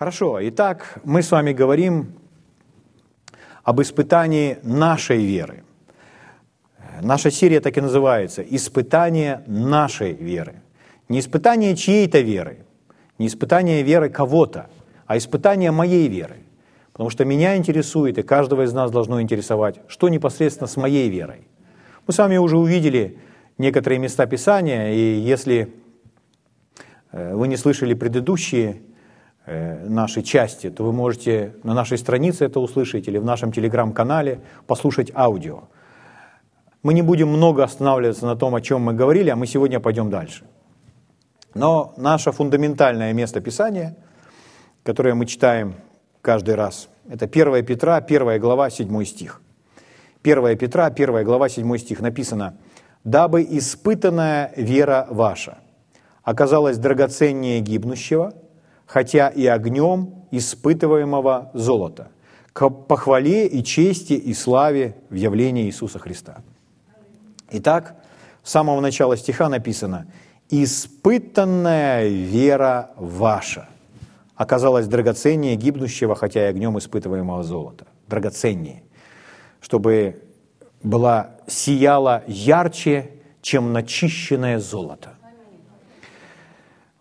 Хорошо, итак, мы с вами говорим об испытании нашей веры. Наша серия так и называется «Испытание нашей веры». Не испытание чьей-то веры, не испытание веры кого-то, а испытание моей веры. Потому что меня интересует, и каждого из нас должно интересовать, что непосредственно с моей верой. Мы с вами уже увидели некоторые места Писания, и если вы не слышали предыдущие нашей части, то вы можете на нашей странице это услышать или в нашем телеграм-канале послушать аудио. Мы не будем много останавливаться на том, о чем мы говорили, а мы сегодня пойдем дальше. Но наше фундаментальное место Писания, которое мы читаем каждый раз, это 1 Петра, 1 глава, 7 стих. 1 Петра, 1 глава, 7 стих написано: «Дабы испытанная вера ваша оказалась драгоценнее гибнущего, хотя и огнем испытываемого золота, к похвале и чести и славе в явлении Иисуса Христа». Итак, с самого начала стиха написано: «Испытанная вера ваша оказалась драгоценнее гибнущего, хотя и огнем испытываемого золота». Драгоценнее, чтобы сияла ярче, чем начищенное золото.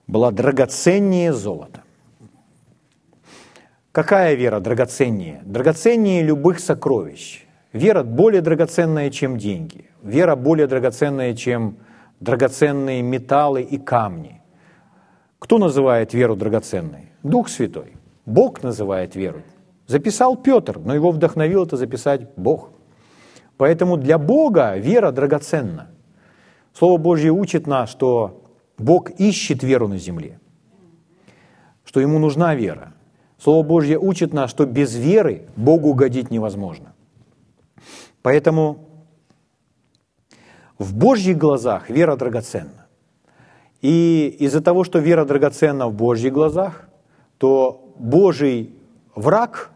Была драгоценнее золота. Какая вера драгоценнее? Драгоценнее любых сокровищ. Вера более драгоценная, чем деньги. Вера более драгоценная, чем драгоценные металлы и камни. Кто называет веру драгоценной? Дух Святой. Бог называет веру. Записал Петр, но его вдохновил это записать Бог. Поэтому для Бога вера драгоценна. Слово Божье учит нас, что Бог ищет веру на земле, что Ему нужна вера. Слово Божье учит нас, что без веры Богу угодить невозможно. Поэтому в Божьих глазах вера драгоценна. И из-за того, что вера драгоценна в Божьих глазах, то Божий враг,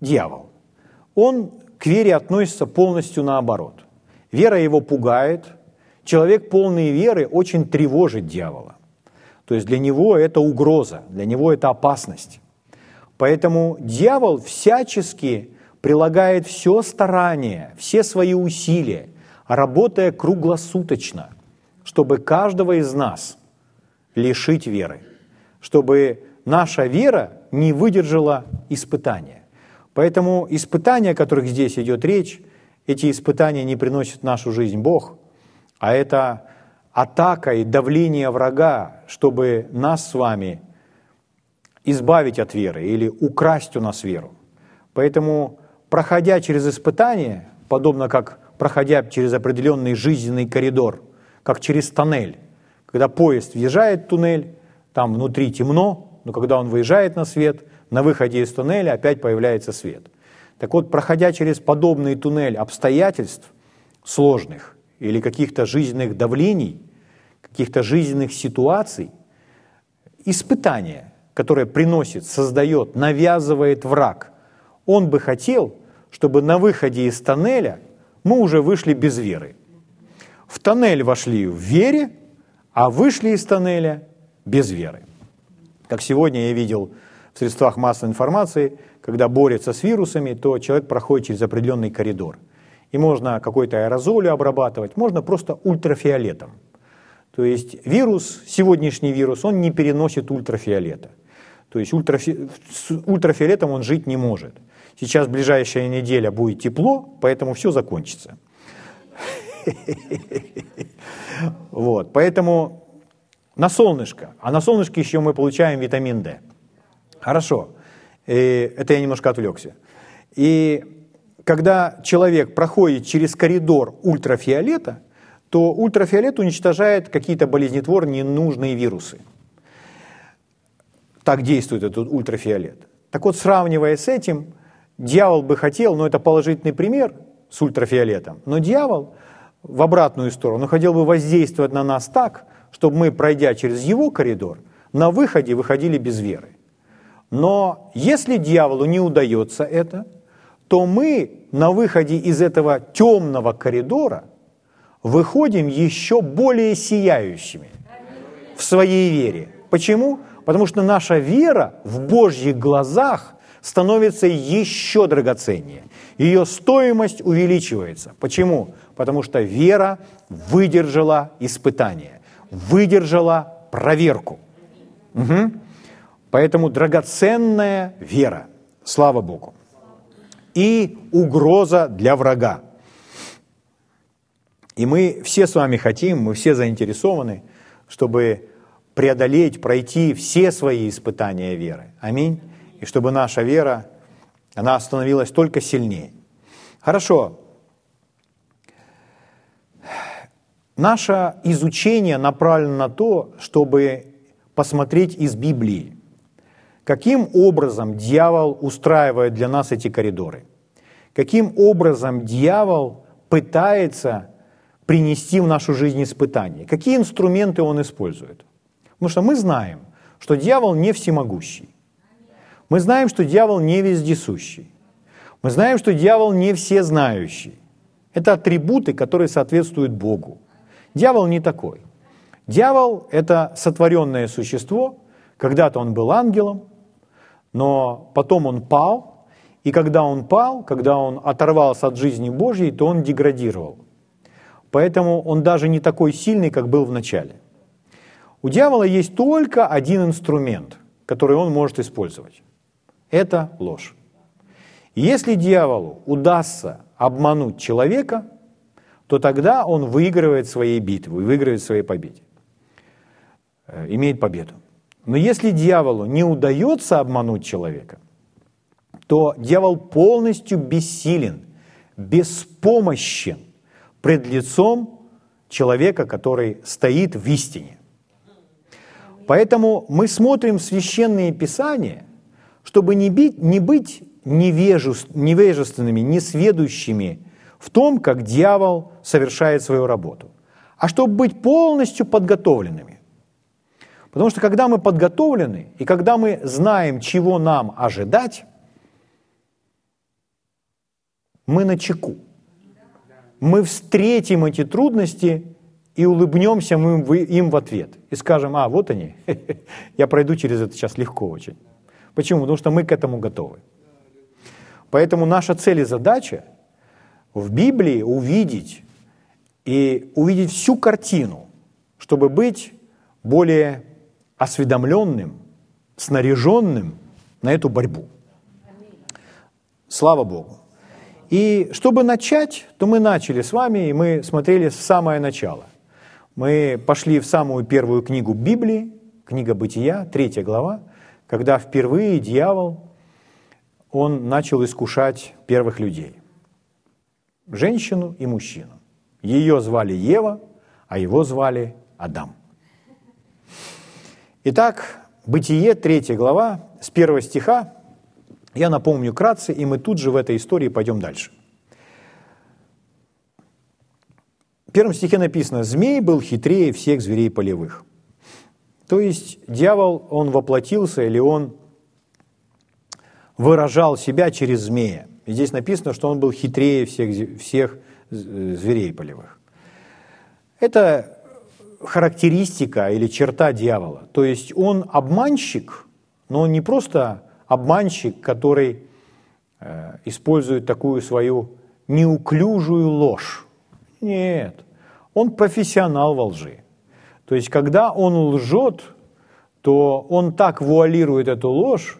дьявол, он к вере относится полностью наоборот. Вера его пугает. Человек, полный веры, очень тревожит дьявола. То есть для него это угроза, для него это опасность. Поэтому дьявол всячески прилагает все старание, все свои усилия, работая круглосуточно, чтобы каждого из нас лишить веры, чтобы наша вера не выдержала испытания. Поэтому испытания, о которых здесь идет речь, эти испытания не приносят в нашу жизнь Бог, а это атака и давление врага, чтобы нас с вами избавить от веры или украсть у нас веру. Поэтому, проходя через испытания, подобно как проходя через определенный жизненный коридор, как через тоннель, когда поезд въезжает в туннель, там внутри темно, но когда он выезжает на свет, на выходе из туннеля опять появляется свет. Так вот, проходя через подобный туннель обстоятельств сложных, или каких-то жизненных давлений, каких-то жизненных ситуаций, испытание, которое приносит, создает, навязывает враг, он бы хотел, чтобы на выходе из тоннеля мы уже вышли без веры. В тоннель вошли в вере, а вышли из тоннеля без веры. Как сегодня я видел в средствах массовой информации, когда борются с вирусами, то человек проходит через определенный коридор. И можно какой-то аэрозолью обрабатывать, можно просто ультрафиолетом. То есть вирус, сегодняшний вирус, он не переносит ультрафиолета. То есть с ультрафиолетом он жить не может. Сейчас ближайшая неделя будет тепло, поэтому все закончится. Вот, поэтому на солнышко. А на солнышке еще мы получаем витамин D. Хорошо. Это я немножко отвлекся. И когда человек проходит через коридор ультрафиолета, то ультрафиолет уничтожает какие-то болезнетворные ненужные вирусы. Так действует этот ультрафиолет. Так вот, сравнивая с этим, дьявол бы хотел, но это положительный пример с ультрафиолетом, но дьявол в обратную сторону хотел бы воздействовать на нас так, чтобы мы, пройдя через его коридор, на выходе выходили без веры. Но если дьяволу не удается это, то мы на выходе из этого темного коридора выходим еще более сияющими в своей вере. Почему? Потому что наша вера в Божьих глазах становится еще драгоценнее. Ее стоимость увеличивается. Почему? Потому что вера выдержала испытание, выдержала проверку. Угу. Поэтому драгоценная вера, слава Богу, и угроза для врага. И мы все с вами хотим, мы все заинтересованы, чтобы преодолеть, пройти все свои испытания веры. Аминь. И чтобы наша вера, она становилась только сильнее. Хорошо. Наше изучение направлено на то, чтобы посмотреть из Библии, каким образом дьявол устраивает для нас эти коридоры, каким образом дьявол пытается принести в нашу жизнь испытания, какие инструменты он использует. Потому что мы знаем, что дьявол не всемогущий. Мы знаем, что дьявол не вездесущий. Мы знаем, что дьявол не всезнающий. Это атрибуты, которые соответствуют Богу. Дьявол не такой. Дьявол — это сотворенное существо. Когда-то он был ангелом, но потом он пал. И когда он оторвался от жизни Божьей, то он деградировал. Поэтому он даже не такой сильный, как был в начале. У дьявола есть только один инструмент, который он может использовать. Это ложь. И если дьяволу удастся обмануть человека, то тогда он выигрывает свои битвы, выигрывает свои победы, имеет победу. Но если дьяволу не удается обмануть человека, то дьявол полностью бессилен, беспомощен пред лицом человека, который стоит в истине. Поэтому мы смотрим Священные Писания, чтобы не быть невежественными, несведущими в том, как дьявол совершает свою работу, а чтобы быть полностью подготовленными. Потому что когда мы подготовлены, и когда мы знаем, чего нам ожидать, мы начеку. Мы встретим эти трудности и улыбнемся им в ответ. И скажем: а, вот они, я пройду через это сейчас легко очень. Почему? Потому что мы к этому готовы. Поэтому наша цель и задача в Библии увидеть и увидеть всю картину, чтобы быть более осведомленным, снаряженным на эту борьбу. Слава Богу. И чтобы начать, то мы начали с вами, и мы смотрели в самое начало. Мы пошли в самую первую книгу Библии, книга Бытия, 3 глава, когда впервые дьявол, он начал искушать первых людей, женщину и мужчину. Ее звали Ева, а его звали Адам. Итак, Бытие, 3 глава, с 1 стиха, я напомню вкратце, и мы тут же в этой истории пойдем дальше. В 1 стихе написано: «Змей был хитрее всех зверей полевых». То есть дьявол, он воплотился, или он выражал себя через змея. И здесь написано, что он был хитрее всех зверей полевых. Это характеристика или черта дьявола. То есть он обманщик, но он не просто обманщик, который использует такую свою неуклюжую ложь. Нет, он профессионал во лжи. То есть когда он лжет, то он так вуалирует эту ложь,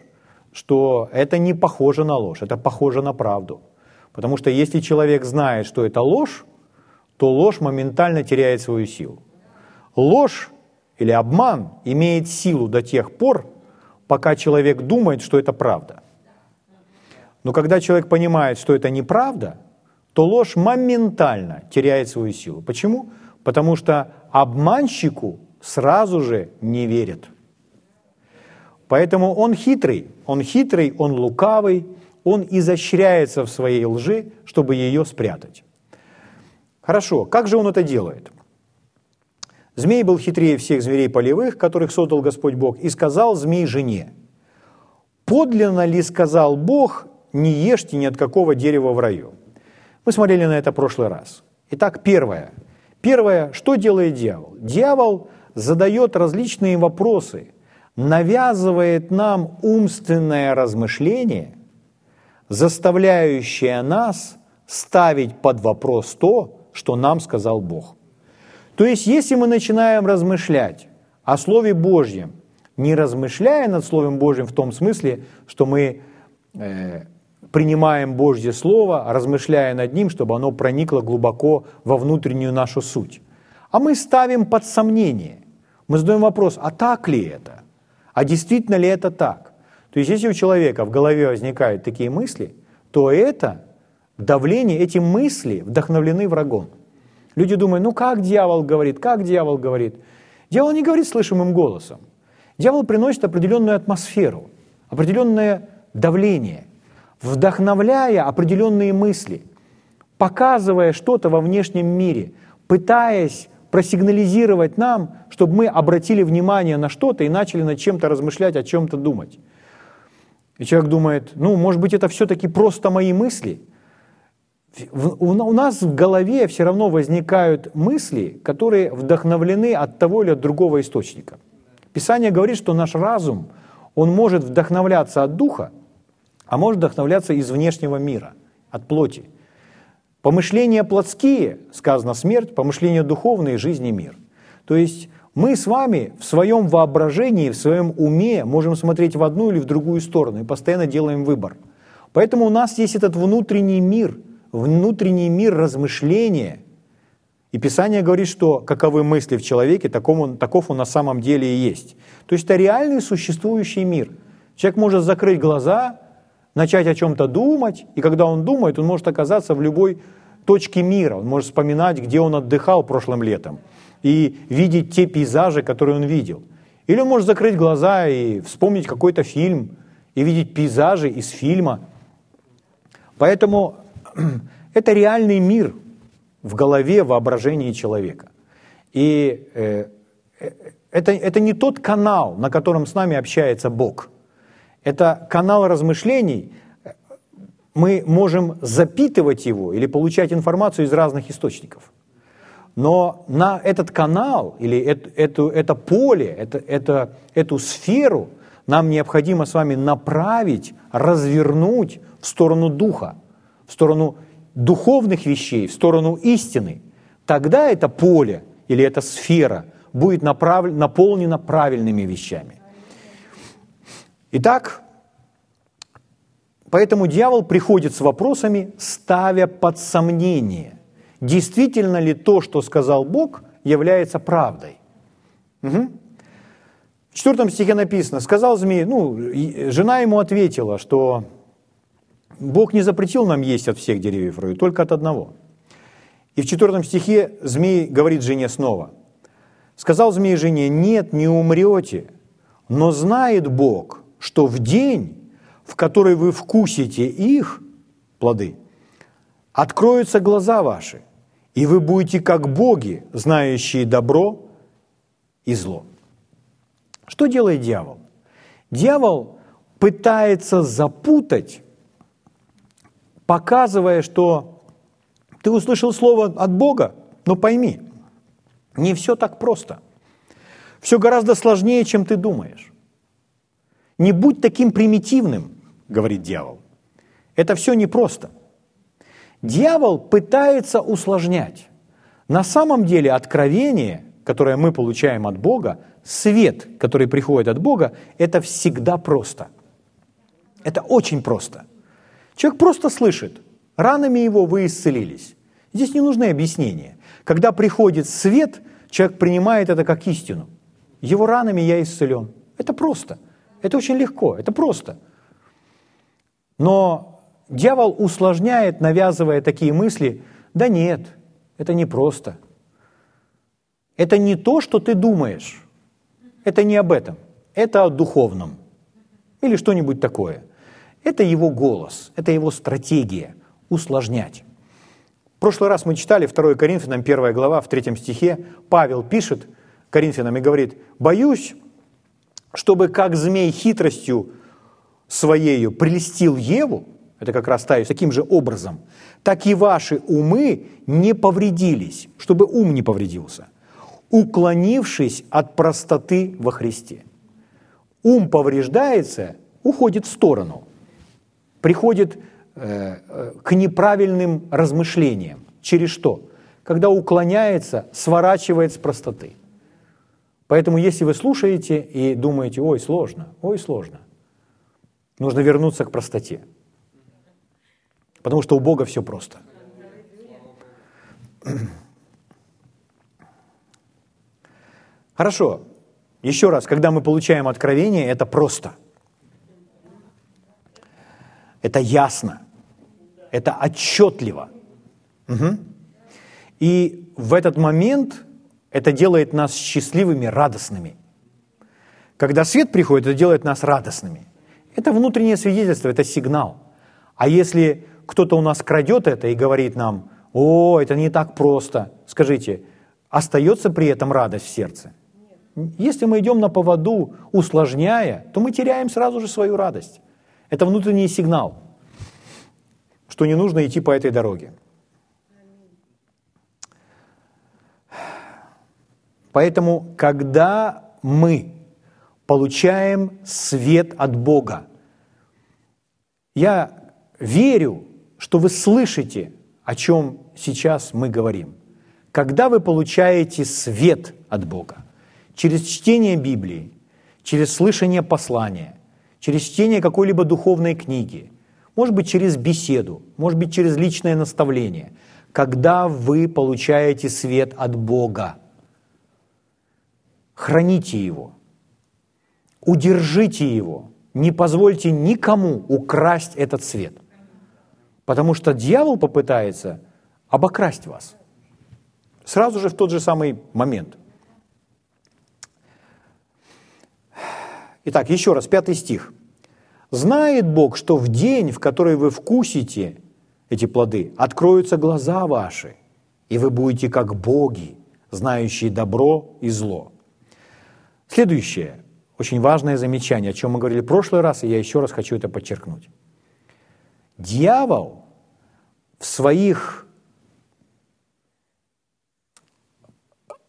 что это не похоже на ложь, это похоже на правду. Потому что если человек знает, что это ложь, то ложь моментально теряет свою силу. Ложь или обман имеет силу до тех пор, пока человек думает, что это правда. Но когда человек понимает, что это неправда, то ложь моментально теряет свою силу. Почему? Потому что обманщику сразу же не верят. Поэтому он хитрый, он лукавый, он изощряется в своей лжи, чтобы ее спрятать. Хорошо, как же он это делает? «Змей был хитрее всех зверей полевых, которых создал Господь Бог, и сказал змей жене: подлинно ли сказал Бог, не ешьте ни от какого дерева в раю?» Мы смотрели на это в прошлый раз. Итак, первое. Первое, что делает дьявол? Дьявол задает различные вопросы навязывает нам умственное размышление, заставляющее нас ставить под вопрос то, что нам сказал Бог. То есть, если мы начинаем размышлять о Слове Божьем, не размышляя над Словом Божьим в том смысле, что мы принимаем Божье Слово, размышляя над ним, чтобы оно проникло глубоко во внутреннюю нашу суть. А мы ставим под сомнение, мы задаем вопрос, а так ли это? А действительно ли это так? То есть, если у человека в голове возникают такие мысли, то это давление, эти мысли вдохновлены врагом. Люди думают, ну как дьявол говорит, как дьявол говорит. Дьявол не говорит слышимым голосом. Дьявол приносит определенную атмосферу, определенное давление, вдохновляя определенные мысли, показывая что-то во внешнем мире, пытаясь просигнализировать нам, чтобы мы обратили внимание на что-то и начали над чем-то размышлять, о чем-то думать. И человек думает, ну, может быть, это все-таки просто мои мысли. У нас в голове все равно возникают мысли, которые вдохновлены от того или от другого источника. Писание говорит, что наш разум, он может вдохновляться от духа, а может вдохновляться из внешнего мира, от плоти. Помышления плотские, сказано смерть, помышления духовные, жизнь и мир. То есть мы с вами в своем воображении, в своем уме можем смотреть в одну или в другую сторону и постоянно делаем выбор. Поэтому у нас есть этот внутренний мир размышления. И Писание говорит, что каковы мысли в человеке, таков он на самом деле и есть. То есть это реальный существующий мир. Человек может закрыть глаза, начать о чем-то думать, и когда он думает, он может оказаться в любой точке мира, он может вспоминать, где он отдыхал прошлым летом, и видеть те пейзажи, которые он видел. Или он может закрыть глаза и вспомнить какой-то фильм, и видеть пейзажи из фильма. Поэтому это реальный мир в голове, в воображении человека. И это не тот канал, на котором с нами общается Бог. Это канал размышлений, мы можем запитывать его или получать информацию из разных источников. Но на этот канал или это поле, эту сферу нам необходимо с вами направить, развернуть в сторону духа, в сторону духовных вещей, в сторону истины. Тогда это поле или эта сфера будет наполнена правильными вещами. Итак, поэтому дьявол приходит с вопросами, ставя под сомнение, действительно ли то, что сказал Бог, является правдой. В 4 стихе написано, сказал змей, жена ему ответила, что Бог не запретил нам есть от всех деревьев раю, только от одного. И в 4 стихе змей говорит жене снова, сказал змей жене, нет, не умрете, но знает Бог, что в день, в который вы вкусите их плоды, откроются глаза ваши, и вы будете как боги, знающие добро и зло. Что делает дьявол? Дьявол пытается запутать, показывая, что ты услышал слово от Бога, но пойми, не все так просто. Все гораздо сложнее, чем ты думаешь. Не будь таким примитивным, говорит дьявол. Это все непросто. Дьявол пытается усложнять. На самом деле откровение, которое мы получаем от Бога, свет, который приходит от Бога, это всегда просто. Это очень просто. Человек просто слышит, ранами его вы исцелились. Здесь не нужны объяснения. Когда приходит свет, человек принимает это как истину. Его ранами я исцелен. Это просто. Это очень легко, это просто. Но дьявол усложняет, навязывая такие мысли, да нет, это не просто. Это не то, что ты думаешь. Это не об этом. Это о духовном. Или что-нибудь такое. Это его голос, это его стратегия – усложнять. В прошлый раз мы читали 2 Коринфянам 1 глава, в 3 стихе. Павел пишет Коринфянам и говорит, «Боюсь, чтобы как змей хитростью своею прельстил Еву, это как раз таким же образом, так и ваши умы не повредились, чтобы ум не повредился, уклонившись от простоты во Христе». ум повреждается, уходит в сторону, приходит к неправильным размышлениям. Через что? Когда уклоняется, сворачивает с простоты. Поэтому если вы слушаете и думаете, ой, сложно, нужно вернуться к простоте. Потому что у Бога все просто. Хорошо. Еще раз, когда мы получаем откровение, это просто. Это ясно. Это отчетливо. Угу. И в этот момент это делает нас счастливыми, радостными. Когда свет приходит, это делает нас радостными. Это внутреннее свидетельство, это сигнал. А если кто-то у нас крадет это и говорит нам, это не так просто, скажите, остается при этом радость в сердце? Если мы идем на поводу, усложняя, то мы теряем сразу же свою радость. Это внутренний сигнал, что не нужно идти по этой дороге. Поэтому, когда мы получаем свет от Бога, я верю, что вы слышите, о чем сейчас мы говорим. Когда вы получаете свет от Бога, через чтение Библии, через слышание послания, через чтение какой-либо духовной книги, может быть, через беседу, может быть, через личное наставление, когда вы получаете свет от Бога, храните его, удержите его, не позвольте никому украсть этот свет, потому что дьявол попытается обокрасть вас сразу же в тот же самый момент. Итак, еще раз, 5 стих. «Знает Бог, что в день, в который вы вкусите эти плоды, откроются глаза ваши, и вы будете как боги, знающие добро и зло». Следующее, очень важное замечание, о чем мы говорили в прошлый раз, и я еще раз хочу это подчеркнуть. Дьявол в своих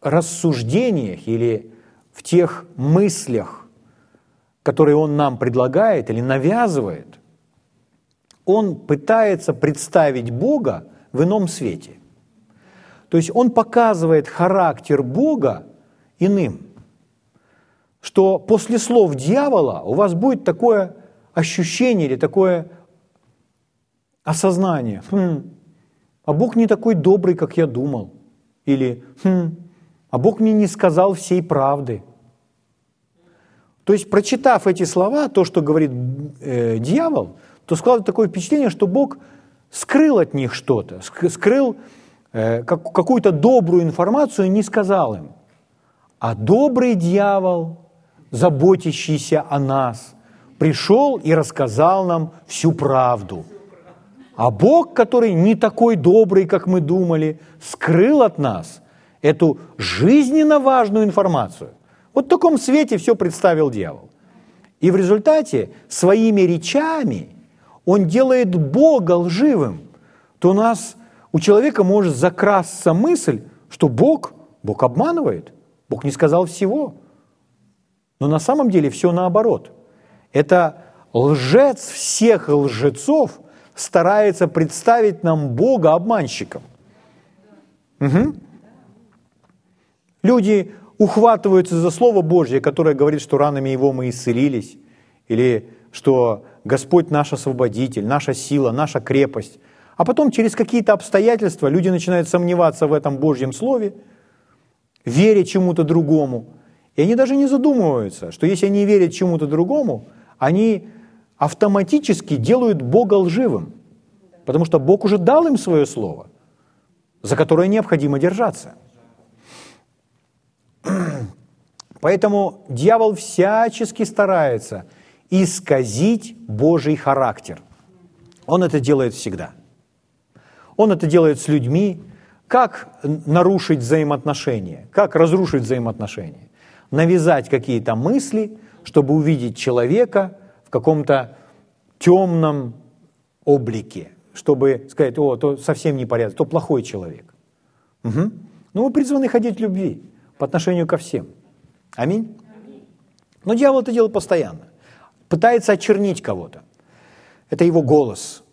рассуждениях или в тех мыслях, которые он нам предлагает или навязывает, он пытается представить Бога в ином свете. То есть он показывает характер Бога иным, что после слов дьявола у вас будет такое ощущение или такое осознание. А Бог не такой добрый, как я думал. Или а Бог мне не сказал всей правды. То есть, прочитав эти слова, то, что говорит дьявол, то складывается такое впечатление, что Бог скрыл от них что-то, скрыл какую-то добрую информацию и не сказал им. А добрый дьявол, заботящийся о нас, пришел и рассказал нам всю правду. А Бог, который не такой добрый, как мы думали, скрыл от нас эту жизненно важную информацию. Вот в таком свете все представил дьявол. И в результате своими речами он делает Бога лживым. То у человека может закрасться мысль, что Бог обманывает, Бог не сказал всего. Но на самом деле все наоборот. Это лжец всех лжецов, старается представить нам Бога обманщиком. Угу. Люди ухватываются за Слово Божье, которое говорит, что ранами Его мы исцелились, или что Господь наш освободитель, наша сила, наша крепость. А потом через какие-то обстоятельства люди начинают сомневаться в этом Божьем Слове, веря чему-то другому. И они даже не задумываются, что если они верят чему-то другому, они автоматически делают Бога лживым, потому что Бог уже дал им свое слово, за которое необходимо держаться. Поэтому дьявол всячески старается исказить Божий характер. Он это делает всегда. Он это делает с людьми. Как нарушить взаимоотношения? Как разрушить взаимоотношения? Навязать какие-то мысли, чтобы увидеть человека в каком-то темном облике, чтобы сказать, то совсем непорядок, то плохой человек. Угу. Но мы призваны ходить в любви по отношению ко всем. Аминь. Аминь. Но дьявол это делает постоянно. Пытается очернить кого-то. Это его голос.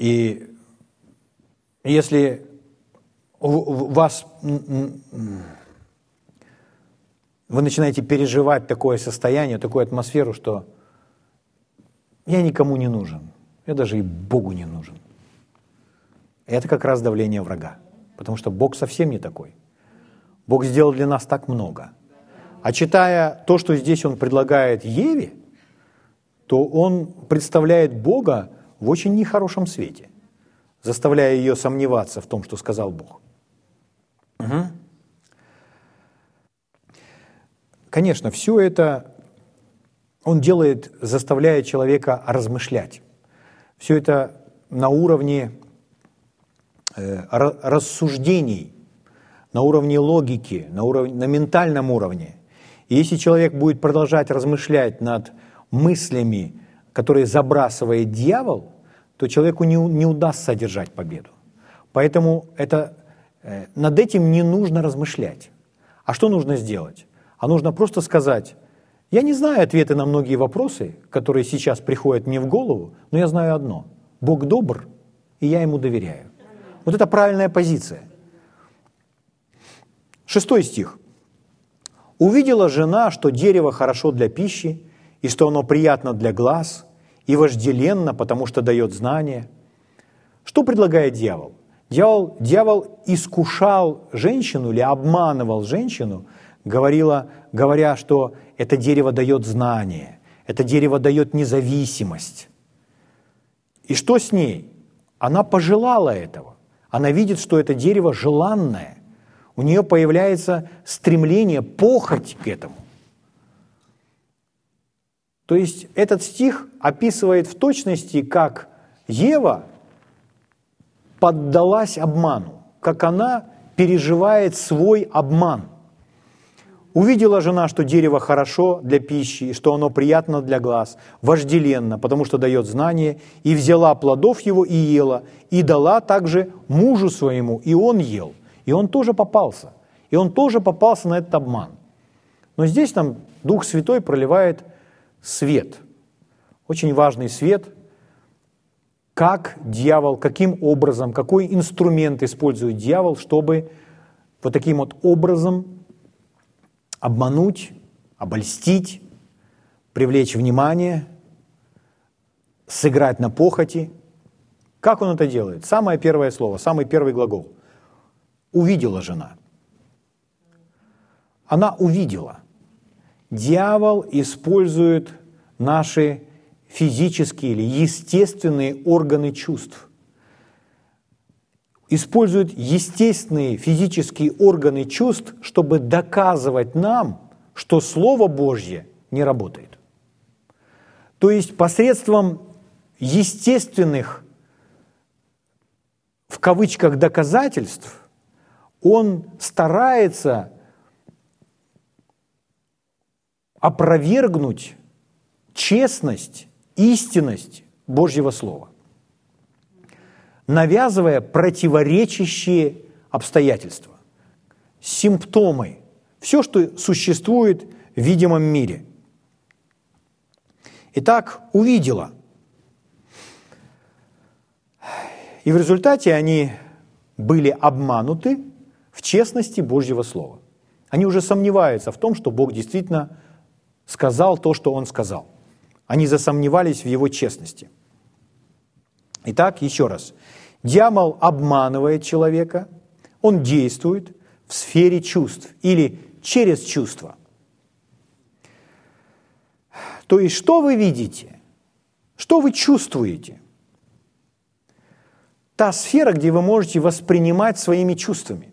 И если вы начинаете переживать такое состояние, такую атмосферу, что я никому не нужен, я даже и Богу не нужен. Это как раз давление врага, потому что Бог совсем не такой. Бог сделал для нас так много. А читая то, что здесь Он предлагает Еве, то Он представляет Бога в очень нехорошем свете, заставляя ее сомневаться в том, что сказал Бог. Угу. Конечно, все это Он делает, заставляя человека размышлять. Все это на уровне рассуждений, на уровне логики, на ментальном уровне. И если человек будет продолжать размышлять над мыслями, которые забрасывает дьявол, то человеку не удастся одержать победу. Поэтому над этим не нужно размышлять. А что нужно сделать? А нужно просто сказать: я не знаю ответы на многие вопросы, которые сейчас приходят мне в голову, но я знаю одно. Бог добр, и я Ему доверяю. Вот это правильная позиция. 6 стих. «Увидела жена, что дерево хорошо для пищи, и что оно приятно для глаз, и вожделенно, потому что дает знание». Что предлагает дьявол? Дьявол искушал женщину или обманывал женщину, говоря, что это дерево дает знание, это дерево дает независимость. И что с ней? Она пожелала этого. Она видит, что это дерево желанное. У нее появляется стремление, похоть к этому. То есть этот стих описывает в точности, как Ева поддалась обману, как она переживает свой обман. «Увидела жена, что дерево хорошо для пищи, и что оно приятно для глаз, вожделенно, потому что дает знание, и взяла плодов его и ела, и дала также мужу своему, и он ел». И он тоже попался. И он тоже попался на этот обман. Но здесь нам Дух Святой проливает свет, очень важный свет, как дьявол, каким образом, какой инструмент использует дьявол, чтобы вот таким вот образом обмануть, обольстить, привлечь внимание, сыграть на похоти. Как он это делает? Самое первое слово, самый первый глагол. «Увидела жена». Она увидела. Дьявол использует наши физические или естественные органы чувств. Использует естественные физические органы чувств, чтобы доказывать нам, что Слово Божье не работает. То есть посредством естественных, в кавычках, доказательств, он старается опровергнуть честность, истинность Божьего Слова, навязывая противоречащие обстоятельства, симптомы, все, что существует в видимом мире. Итак, увидела. И в результате они были обмануты в честности Божьего Слова. Они уже сомневаются в том, что Бог действительно сказал то, что Он сказал. Они засомневались в Его честности. Итак, еще раз. Дьявол обманывает человека, он действует в сфере чувств или через чувства. То есть, что вы видите, что вы чувствуете? Та сфера, где вы можете воспринимать своими чувствами.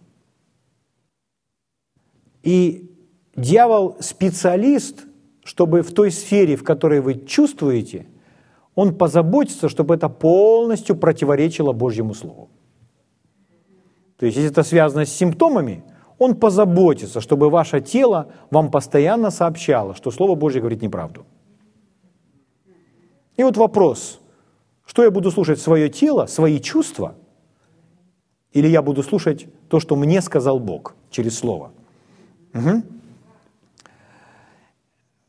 И дьявол специалист, чтобы в той сфере, в которой вы чувствуете, он позаботится, чтобы это полностью противоречило Божьему Слову. То есть, если это связано с симптомами, он позаботится, чтобы ваше тело вам постоянно сообщало, что Слово Божье говорит неправду. И вот вопрос, что я буду слушать, свое тело, свои чувства, или я буду слушать то, что мне сказал Бог через Слово? Угу.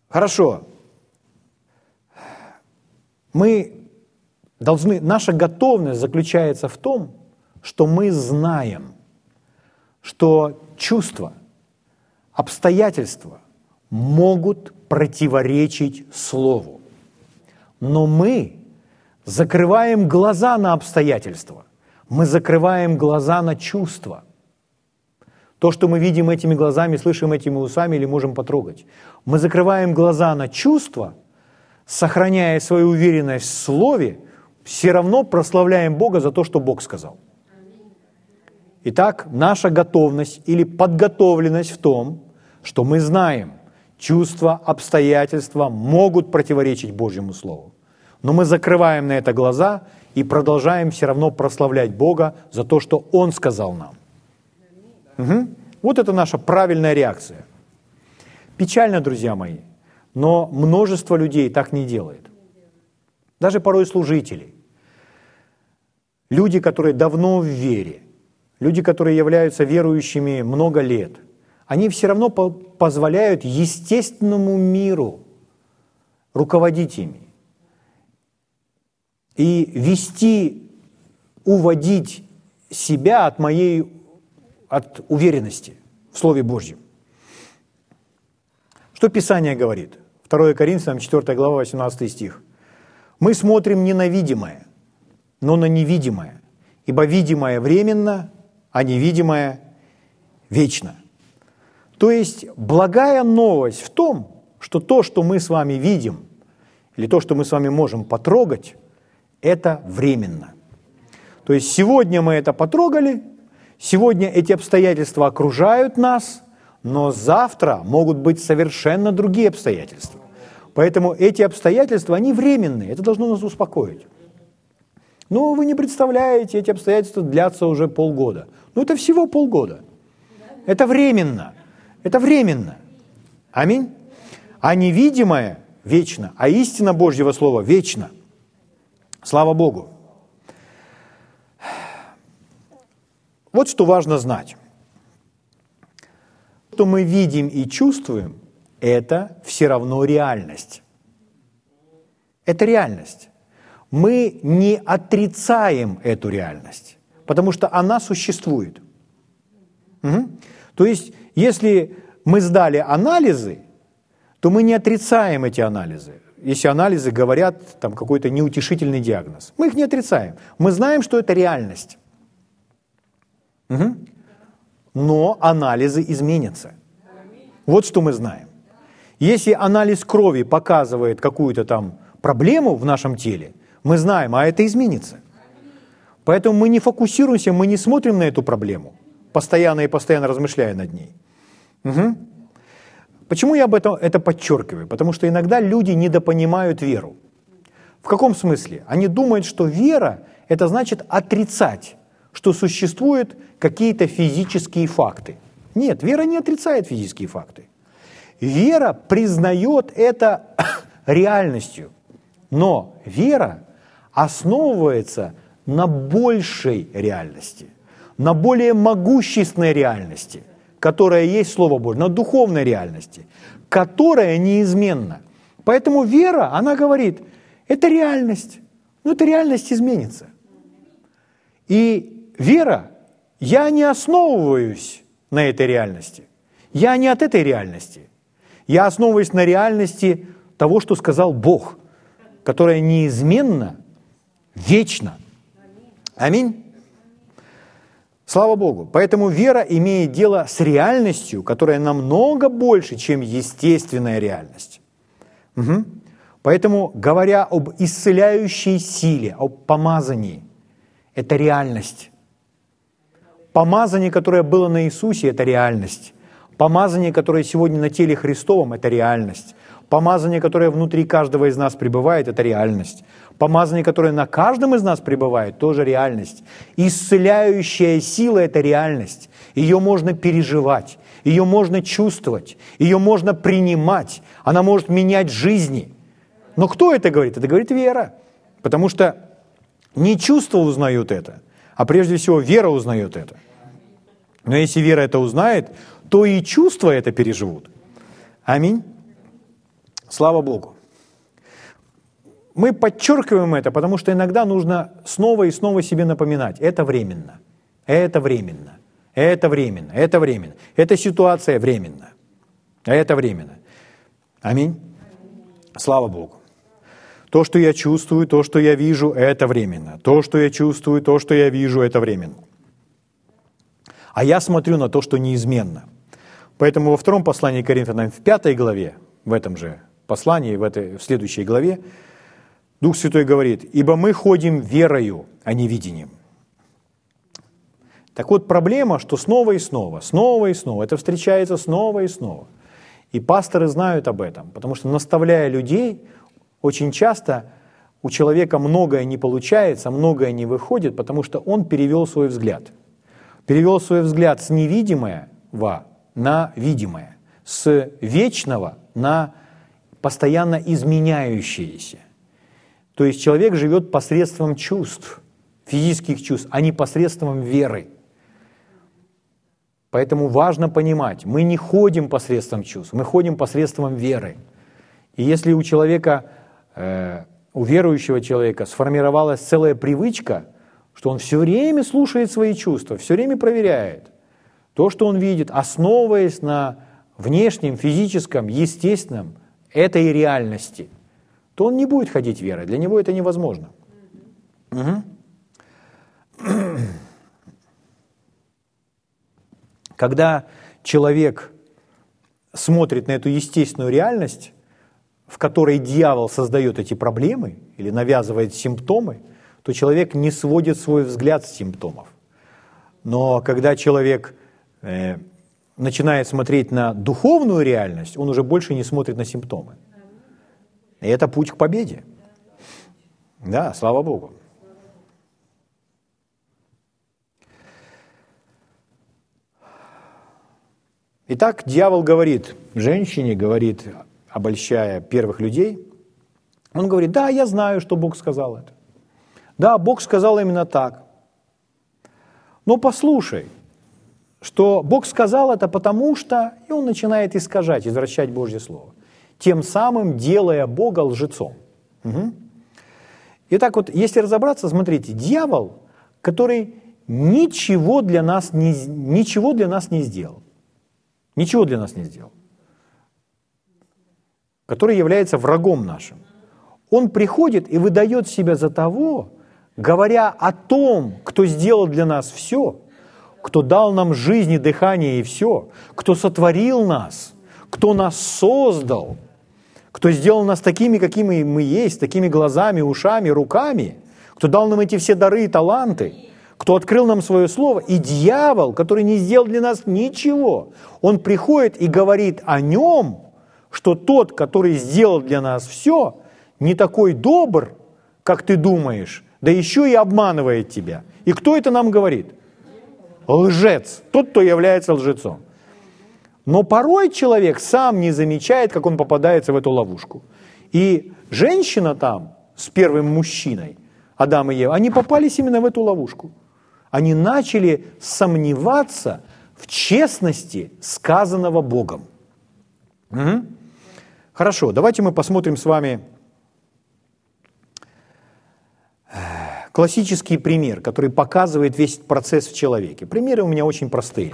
Хорошо. Мы должны... Наша готовность заключается в том, что мы знаем, что чувства, обстоятельства могут противоречить Слову. Но мы закрываем глаза на обстоятельства, мы закрываем глаза на чувства. То, что мы видим этими глазами, слышим этими усами или можем потрогать. Мы закрываем глаза на чувства, сохраняя свою уверенность в Слове, все равно прославляем Бога за то, что Бог сказал. Итак, наша готовность или подготовленность в том, что мы знаем, чувства, обстоятельства могут противоречить Божьему Слову. Но мы закрываем на это глаза и продолжаем все равно прославлять Бога за то, что Он сказал нам. Угу. Вот это наша правильная реакция. Печально, друзья мои, но множество людей так не делает. Даже порой служители. Люди, которые давно в вере, люди, которые являются верующими много лет, они все равно позволяют естественному миру руководить ими и вести, уводить себя от уверенности в Слове Божьем. Что Писание говорит? 2 Коринфянам, 4 глава, 18 стих. «Мы смотрим не на видимое, но на невидимое, ибо видимое временно, а невидимое вечно». То есть благая новость в том, что то, что мы с вами видим, или то, что мы с вами можем потрогать, это временно. То есть сегодня мы это потрогали, сегодня эти обстоятельства окружают нас, но завтра могут быть совершенно другие обстоятельства. Поэтому эти обстоятельства, они временные, это должно нас успокоить. Но вы не представляете, эти обстоятельства длятся уже полгода. Но это всего полгода. Это временно. Это временно. Аминь. А невидимое вечно, а истина Божьего Слова вечна. Слава Богу. Вот что важно знать. Что мы видим и чувствуем, это все равно реальность. Это реальность. Мы не отрицаем эту реальность, потому что она существует. Угу. То есть, если мы сдали анализы, то мы не отрицаем эти анализы. Если анализы говорят там какой-то неутешительный диагноз. Мы их не отрицаем. Мы знаем, что это реальность. Угу. Но анализы изменятся. Вот что мы знаем. Если анализ крови показывает какую-то там проблему в нашем теле, мы знаем, а это изменится. Поэтому мы не фокусируемся, мы не смотрим на эту проблему, постоянно и постоянно размышляя над ней. Угу. Почему я об этом это подчеркиваю? Потому что иногда люди недопонимают веру. В каком смысле? Они думают, что вера – это значит отрицать, что существуют какие-то физические факты. Нет, вера не отрицает физические факты. Вера признает это реальностью. Но вера основывается на большей реальности, на более могущественной реальности, которая есть Слово Божье, на духовной реальности, которая неизменна. Поэтому вера, она говорит, это реальность, но эта реальность изменится. И вера, я не основываюсь на этой реальности, я не от этой реальности, я основываюсь на реальности того, что сказал Бог, которая неизменна, вечна. Аминь. Слава Богу. Поэтому вера имеет дело с реальностью, которая намного больше, чем естественная реальность. Угу. Поэтому, говоря об исцеляющей силе, об помазании, это реальность. Помазание, которое было на Иисусе, это реальность. Помазание, которое сегодня на теле Христовом, это реальность. Помазание, которое внутри каждого из нас пребывает, это реальность. Помазание, которое на каждом из нас пребывает, тоже реальность. Исцеляющая сила – это реальность. Ее можно переживать, ее можно чувствовать, ее можно принимать. Она может менять жизни. Но кто это говорит? Это говорит вера. Потому что не чувства узнают это, а прежде всего вера узнает это. Но если вера это узнает, то и чувства это переживут. Аминь. Слава Богу. Мы подчеркиваем это, потому что иногда нужно снова и снова себе напоминать. Это временно, это временно, это временно, это временно. Эта ситуация временна, это временно. Аминь. Слава Богу. То, что я чувствую, то, что я вижу, это временно. То, что я чувствую, то, что я вижу, это временно. А я смотрю на то, что неизменно. Поэтому во втором послании к Коринфянам, в 5 главе, в этом же послании, в следующей главе, Дух Святой говорит: «Ибо мы ходим верою, а не видением». Так вот, проблема, что снова и снова, это встречается снова и снова. И пасторы знают об этом, потому что, наставляя людей, очень часто у человека многое не получается, многое не выходит, потому что он перевел свой взгляд. Перевел свой взгляд с невидимого на видимое, с вечного на постоянно изменяющееся. То есть человек живет посредством чувств, физических чувств, а не посредством веры. Поэтому важно понимать, мы не ходим посредством чувств, мы ходим посредством веры. И если у человека, у верующего человека сформировалась целая привычка, что он все время слушает свои чувства, все время проверяет то, что он видит, основываясь на внешнем, физическом, естественном этой реальности, то он не будет ходить верой, для него это невозможно. Угу. Когда человек смотрит на эту естественную реальность, в которой дьявол создает эти проблемы или навязывает симптомы, то человек не сводит свой взгляд с симптомов. Но когда человек начинает смотреть на духовную реальность, он уже больше не смотрит на симптомы. И это путь к победе. Да, слава Богу. Итак, дьявол говорит женщине, говорит, обольщая первых людей, он говорит: да, я знаю, что Бог сказал это. Да, Бог сказал именно так. Но послушай, что Бог сказал это потому что... И он начинает искажать, извращать Божье Слово, тем самым делая Бога лжецом. Угу. Итак, вот если разобраться, смотрите, дьявол, который ничего для нас не сделал. Ничего для нас не сделал. Который является врагом нашим. Он приходит и выдает себя за того, говоря о том, кто сделал для нас все, кто дал нам жизнь и дыхание и все, кто сотворил нас, кто нас создал, кто сделал нас такими, какими мы есть, такими глазами, ушами, руками, кто дал нам эти все дары и таланты, кто открыл нам свое слово. И дьявол, который не сделал для нас ничего, он приходит и говорит о нем, что тот, который сделал для нас все, не такой добр, как ты думаешь, да еще и обманывает тебя. И кто это нам говорит? Лжец. Тот, кто является лжецом. Но порой человек сам не замечает, как он попадается в эту ловушку. И женщина там с первым мужчиной, Адам и Ева, они попались именно в эту ловушку. Они начали сомневаться в честности сказанного Богом. Угу. Хорошо, давайте мы посмотрим с вами классический пример, который показывает весь процесс в человеке. Примеры у меня очень простые.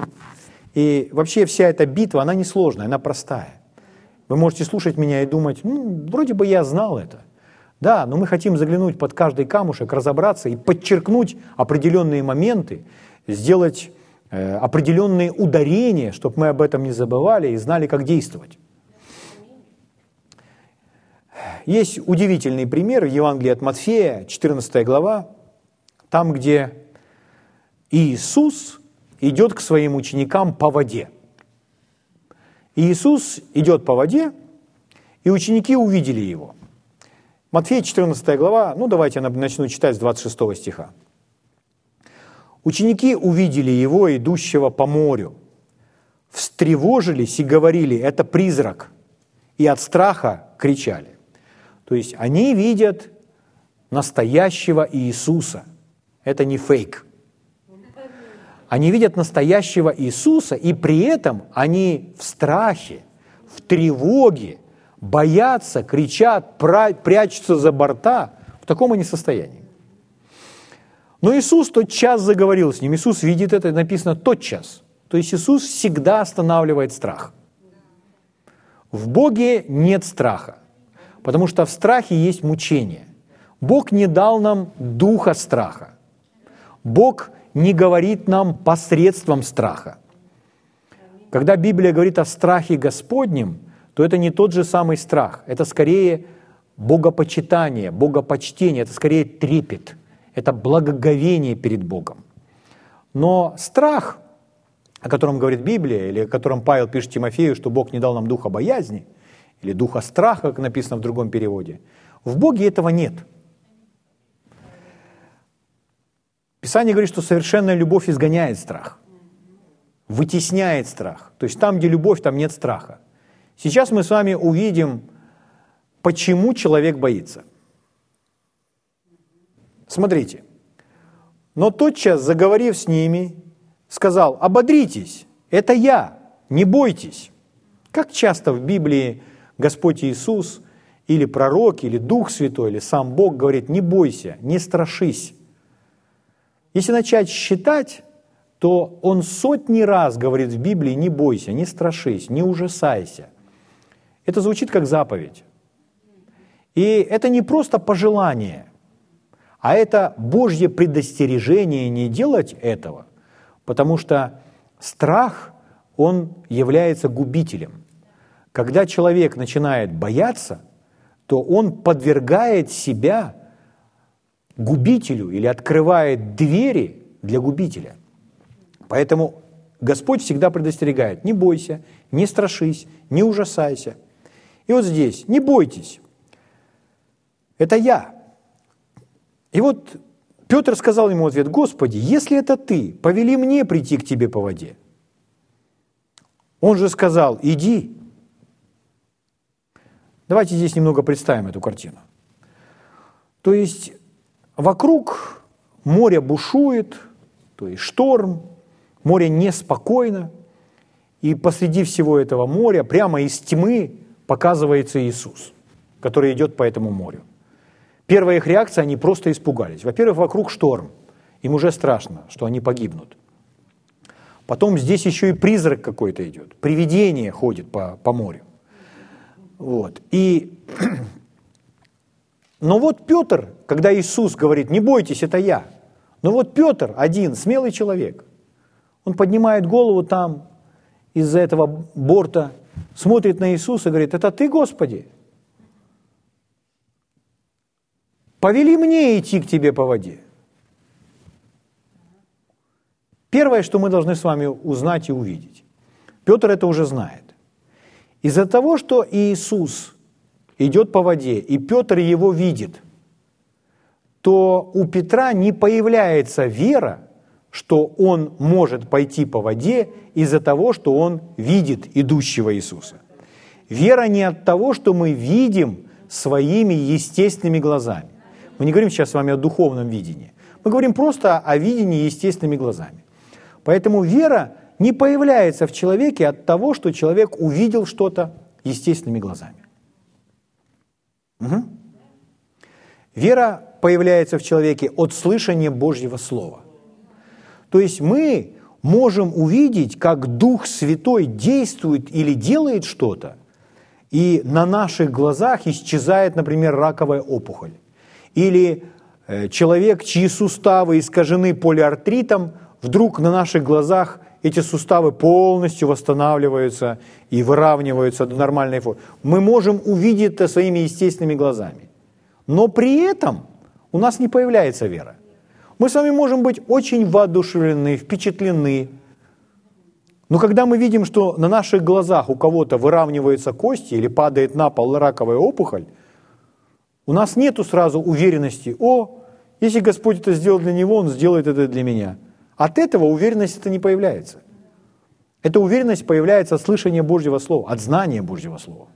И вообще вся эта битва, она не сложная, она простая. Вы можете слушать меня и думать: вроде бы я знал это. Да, но мы хотим заглянуть под каждый камушек, разобраться и подчеркнуть определенные моменты, сделать определенные ударения, чтобы мы об этом не забывали и знали, как действовать. Есть удивительный пример в Евангелии от Матфея, 14 глава, там, где Иисус идет к своим ученикам по воде. Иисус идет по воде, и ученики увидели его. Матфея, 14 глава, давайте я начну читать с 26 стиха. Ученики увидели его, идущего по морю, встревожились и говорили: это призрак, и от страха кричали. То есть они видят настоящего Иисуса. Это не фейк. Они видят настоящего Иисуса, и при этом они в страхе, в тревоге боятся, кричат, прячутся за борта. В таком они состоянии. Но Иисус тотчас заговорил с ним. Иисус видит это, написано «тотчас». То есть Иисус всегда останавливает страх. В Боге нет страха, потому что в страхе есть мучение. Бог не дал нам духа страха. Бог не говорит нам посредством страха. Когда Библия говорит о страхе Господнем, то это не тот же самый страх. Это скорее богопочитание, богопочтение, это скорее трепет, это благоговение перед Богом. Но страх, о котором говорит Библия, или о котором Павел пишет Тимофею, что Бог не дал нам духа боязни, или духа страха, как написано в другом переводе, в Боге этого нет. Писание говорит, что совершенная любовь изгоняет страх, вытесняет страх. То есть там, где любовь, там нет страха. Сейчас мы с вами увидим, почему человек боится. Смотрите. «Но тотчас, заговорив с ними, сказал, ободритесь, это я, не бойтесь». Как часто в Библии Господь Иисус или пророк, или Дух Святой, или сам Бог говорит, не бойся, не страшись. Если начать считать, то он сотни раз говорит в Библии, не бойся, не страшись, не ужасайся. Это звучит как заповедь. И это не просто пожелание, а это Божье предостережение не делать этого, потому что страх, он является губителем. Когда человек начинает бояться, то он подвергает себя губителю или открывает двери для губителя. Поэтому Господь всегда предостерегает, не бойся, не страшись, не ужасайся. И вот здесь, не бойтесь, это я. И вот Петр сказал ему в ответ, Господи, если это ты, повели мне прийти к тебе по воде. Он же сказал, иди. Давайте здесь немного представим эту картину. То есть вокруг море бушует, то есть шторм, море неспокойно, и посреди всего этого моря, прямо из тьмы, показывается Иисус, который идет по этому морю. Первая их реакция, они просто испугались. Во-первых, вокруг шторм, им уже страшно, что они погибнут. Потом здесь еще и призрак какой-то идет, привидение ходит по морю. Вот. Но вот Петр, когда Иисус говорит, не бойтесь, это я, но вот Петр один, смелый человек, он поднимает голову там из-за этого борта, смотрит на Иисуса и говорит, это ты, Господи? Повели мне идти к тебе по воде. Первое, что мы должны с вами узнать и увидеть, Петр это уже знает. Из-за того, что Иисус идет по воде, и Петр его видит, то у Петра не появляется вера, что он может пойти по воде из-за того, что он видит идущего Иисуса. Вера не от того, что мы видим своими естественными глазами. Мы не говорим сейчас с вами о духовном видении. Мы говорим просто о видении естественными глазами. Поэтому вера не появляется в человеке от того, что человек увидел что-то естественными глазами. Угу. Вера появляется в человеке от слышания Божьего Слова. То есть мы можем увидеть, как Дух Святой действует или делает что-то, и на наших глазах исчезает, например, раковая опухоль. Или человек, чьи суставы искажены полиартритом, вдруг на наших глазах эти суставы полностью восстанавливаются и выравниваются до нормальной формы. Мы можем увидеть это своими естественными глазами. Но при этом у нас не появляется вера. Мы с вами можем быть очень воодушевлены, впечатлены. Но когда мы видим, что на наших глазах у кого-то выравниваются кости или падает на пол раковая опухоль, у нас нету сразу уверенности, если Господь это сделал для него, Он сделает это для меня. От этого уверенность-то не появляется. Эта уверенность появляется от слышания Божьего Слова, от знания Божьего Слова.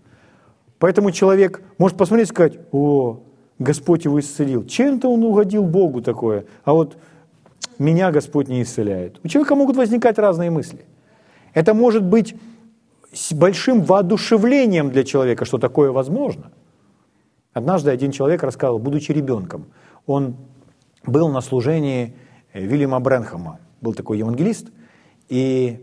Поэтому человек может посмотреть и сказать, Господь его исцелил. Чем-то он угодил Богу такое, а вот меня Господь не исцеляет. У человека могут возникать разные мысли. Это может быть с большим воодушевлением для человека, что такое возможно. Однажды один человек рассказывал, будучи ребенком, он был на служении Уильяма Брэнхэма, был такой евангелист, и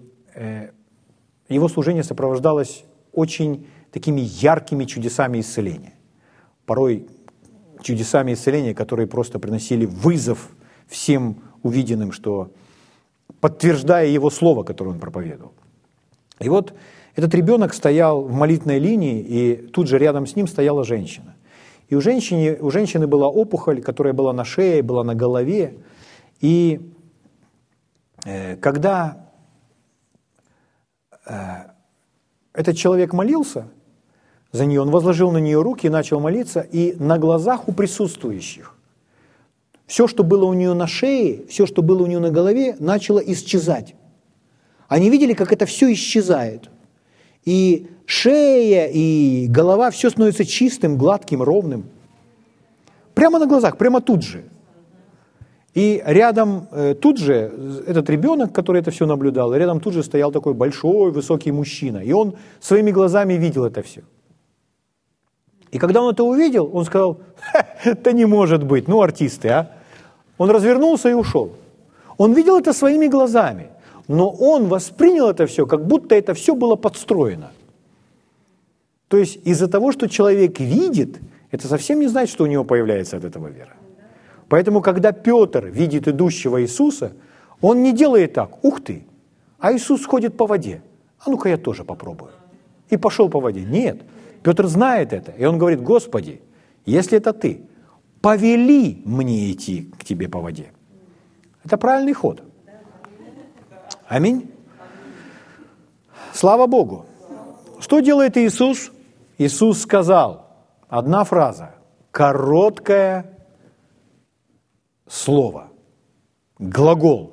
его служение сопровождалось очень такими яркими чудесами исцеления. Порой чудесами исцеления, которые просто приносили вызов всем увиденным, что подтверждая его слово, которое он проповедовал. И вот этот ребенок стоял в молитвенной линии, и тут же рядом с ним стояла женщина. И у женщины была опухоль, которая была на шее, была на голове. И когда этот человек молился за нее, он возложил на нее руки и начал молиться, и на глазах у присутствующих все, что было у нее на шее, все, что было у нее на голове, начало исчезать. Они видели, как это все исчезает. И шея, и голова, все становится чистым, гладким, ровным. Прямо на глазах, прямо тут же. И рядом тут же этот ребенок, который это все наблюдал, рядом тут же стоял такой большой, высокий мужчина. И он своими глазами видел это все. И когда он это увидел, он сказал, это не может быть, ну артисты, а. Он развернулся и ушел. Он видел это своими глазами, но он воспринял это все, как будто это все было подстроено. То есть из-за того, что человек видит, это совсем не значит, что у него появляется от этого вера. Поэтому, когда Петр видит идущего Иисуса, он не делает так, ух ты, а Иисус ходит по воде, а ну-ка я тоже попробую. И пошел по воде. Нет, Петр знает это, и он говорит, Господи, если это Ты, повели мне идти к Тебе по воде. Это правильный ход. Аминь. Слава Богу. Что делает Иисус? Иисус сказал, одна фраза, короткое слово, глагол,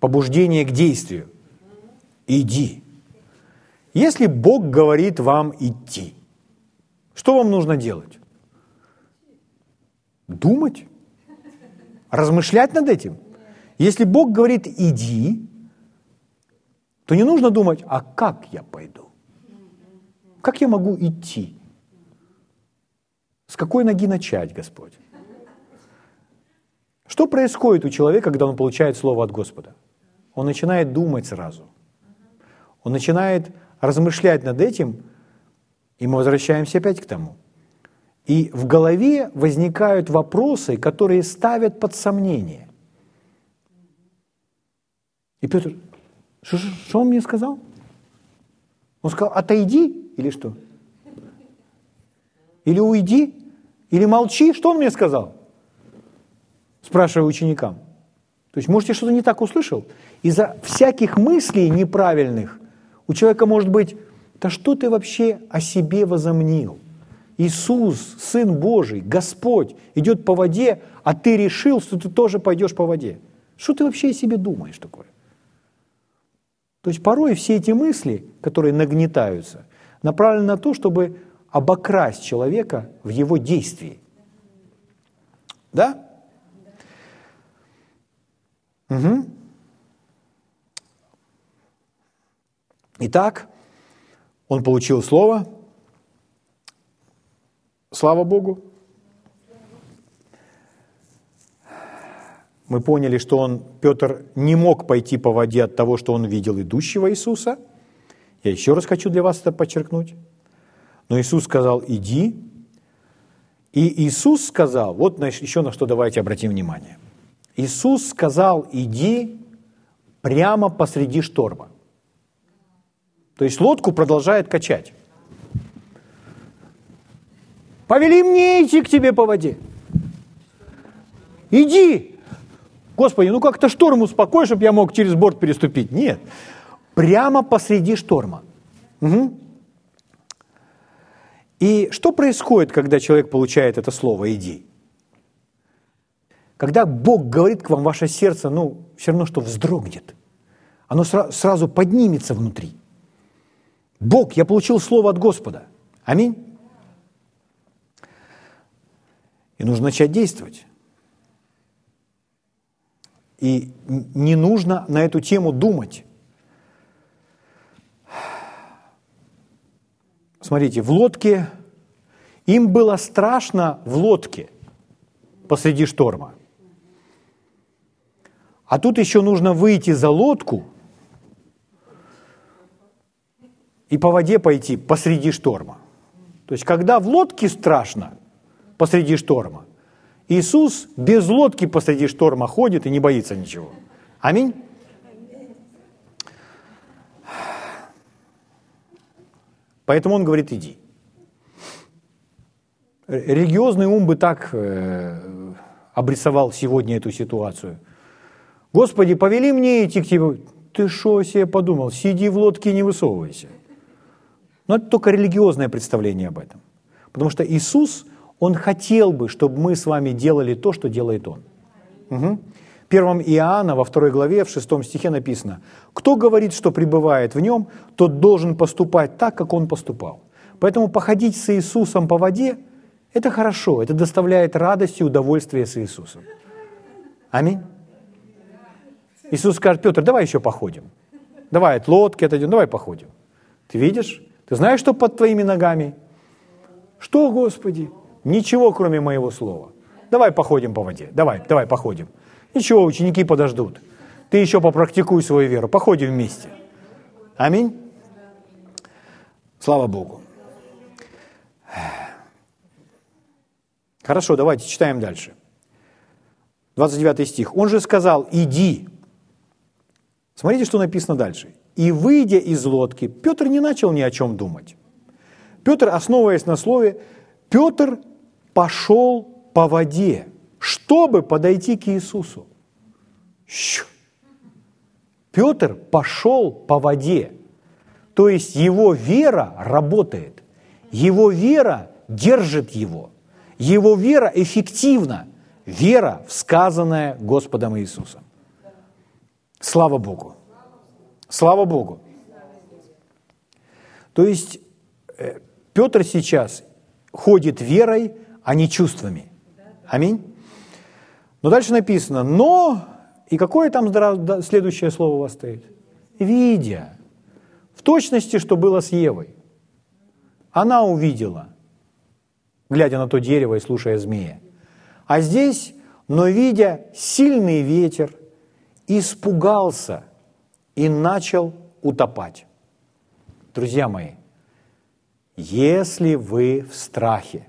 побуждение к действию. Иди. Если Бог говорит вам идти, что вам нужно делать? Думать? Размышлять над этим? Если Бог говорит иди, то не нужно думать, а как я пойду? Как я могу идти? С какой ноги начать, Господь? Что происходит у человека, когда он получает слово от Господа? Он начинает думать сразу. Он начинает размышлять над этим, и мы возвращаемся опять к тому. И в голове возникают вопросы, которые ставят под сомнение. И Петр, что он мне сказал? Он сказал, отойди или что? Или уйди, или молчи. Что он мне сказал? Спрашиваю ученикам. То есть, может, я что-то не так услышал? Из-за всяких мыслей неправильных у человека может быть, да что ты вообще о себе возомнил? Иисус, Сын Божий, Господь, идет по воде, а ты решил, что ты тоже пойдешь по воде. Что ты вообще о себе думаешь такое? То есть, порой все эти мысли, которые нагнетаются, направлены на то, чтобы обокрасть человека в его действии. Да? Угу. Итак, он получил слово. Слава Богу. Мы поняли, что Петр не мог пойти по воде от того, что он видел идущего Иисуса. Я еще раз хочу для вас это подчеркнуть. Но Иисус сказал, иди. И Иисус сказал, вот еще на что давайте обратим внимание. Иисус сказал, иди прямо посреди шторма. То есть лодку продолжает качать. Повели мне идти к тебе по воде. Иди. Господи, ну как-то шторм успокой, чтобы я мог через борт переступить. Нет. Прямо посреди шторма. Угу. И что происходит, когда человек получает это слово «иди»? Когда Бог говорит к вам, ваше сердце, все равно, что вздрогнет. Оно сразу поднимется внутри. Бог, я получил слово от Господа. Аминь. И нужно начать действовать. И не нужно на эту тему думать. Смотрите, в лодке, им было страшно в лодке посреди шторма. А тут еще нужно выйти за лодку и по воде пойти посреди шторма. То есть, когда в лодке страшно посреди шторма, Иисус без лодки посреди шторма ходит и не боится ничего. Аминь. Поэтому он говорит, иди. Религиозный ум бы так обрисовал сегодня эту ситуацию. Господи, повели мне идти к тебе. Ты что себе подумал? Сиди в лодке и не высовывайся. Но это только религиозное представление об этом. Потому что Иисус, он хотел бы, чтобы мы с вами делали то, что делает он. Угу. В 1 Иоанна, во 2 главе, в 6 стихе написано, «Кто говорит, что пребывает в нем, тот должен поступать так, как он поступал». Поэтому походить с Иисусом по воде – это хорошо, это доставляет радость и удовольствие с Иисусом. Аминь. Иисус скажет, Петр, давай еще походим. Давай от лодки отойдем, давай походим. Ты видишь? Ты знаешь, что под твоими ногами? Что, Господи? Ничего, кроме моего слова. Давай походим по воде, давай походим. Ничего, ученики подождут. Ты еще попрактикуй свою веру, походим вместе. Аминь. Слава Богу. Хорошо, давайте читаем дальше. 29 стих. Он же сказал, иди. Смотрите, что написано дальше. И выйдя из лодки, Петр не начал ни о чем думать. Петр, основываясь на слове, Петр пошел по воде, чтобы подойти к Иисусу. Петр пошел по воде. То есть его вера работает. Его вера держит его. Его вера эффективна. Вера, сказанная Господом Иисусом. Слава Богу. Слава Богу. То есть Петр сейчас ходит верой, а не чувствами. Аминь. Но дальше написано, но, и какое там следующее слово у вас стоит? Видя. В точности, что было с Евой. Она увидела, глядя на то дерево и слушая змея. А здесь, но видя сильный ветер, испугался и начал утопать. Друзья мои, если вы в страхе,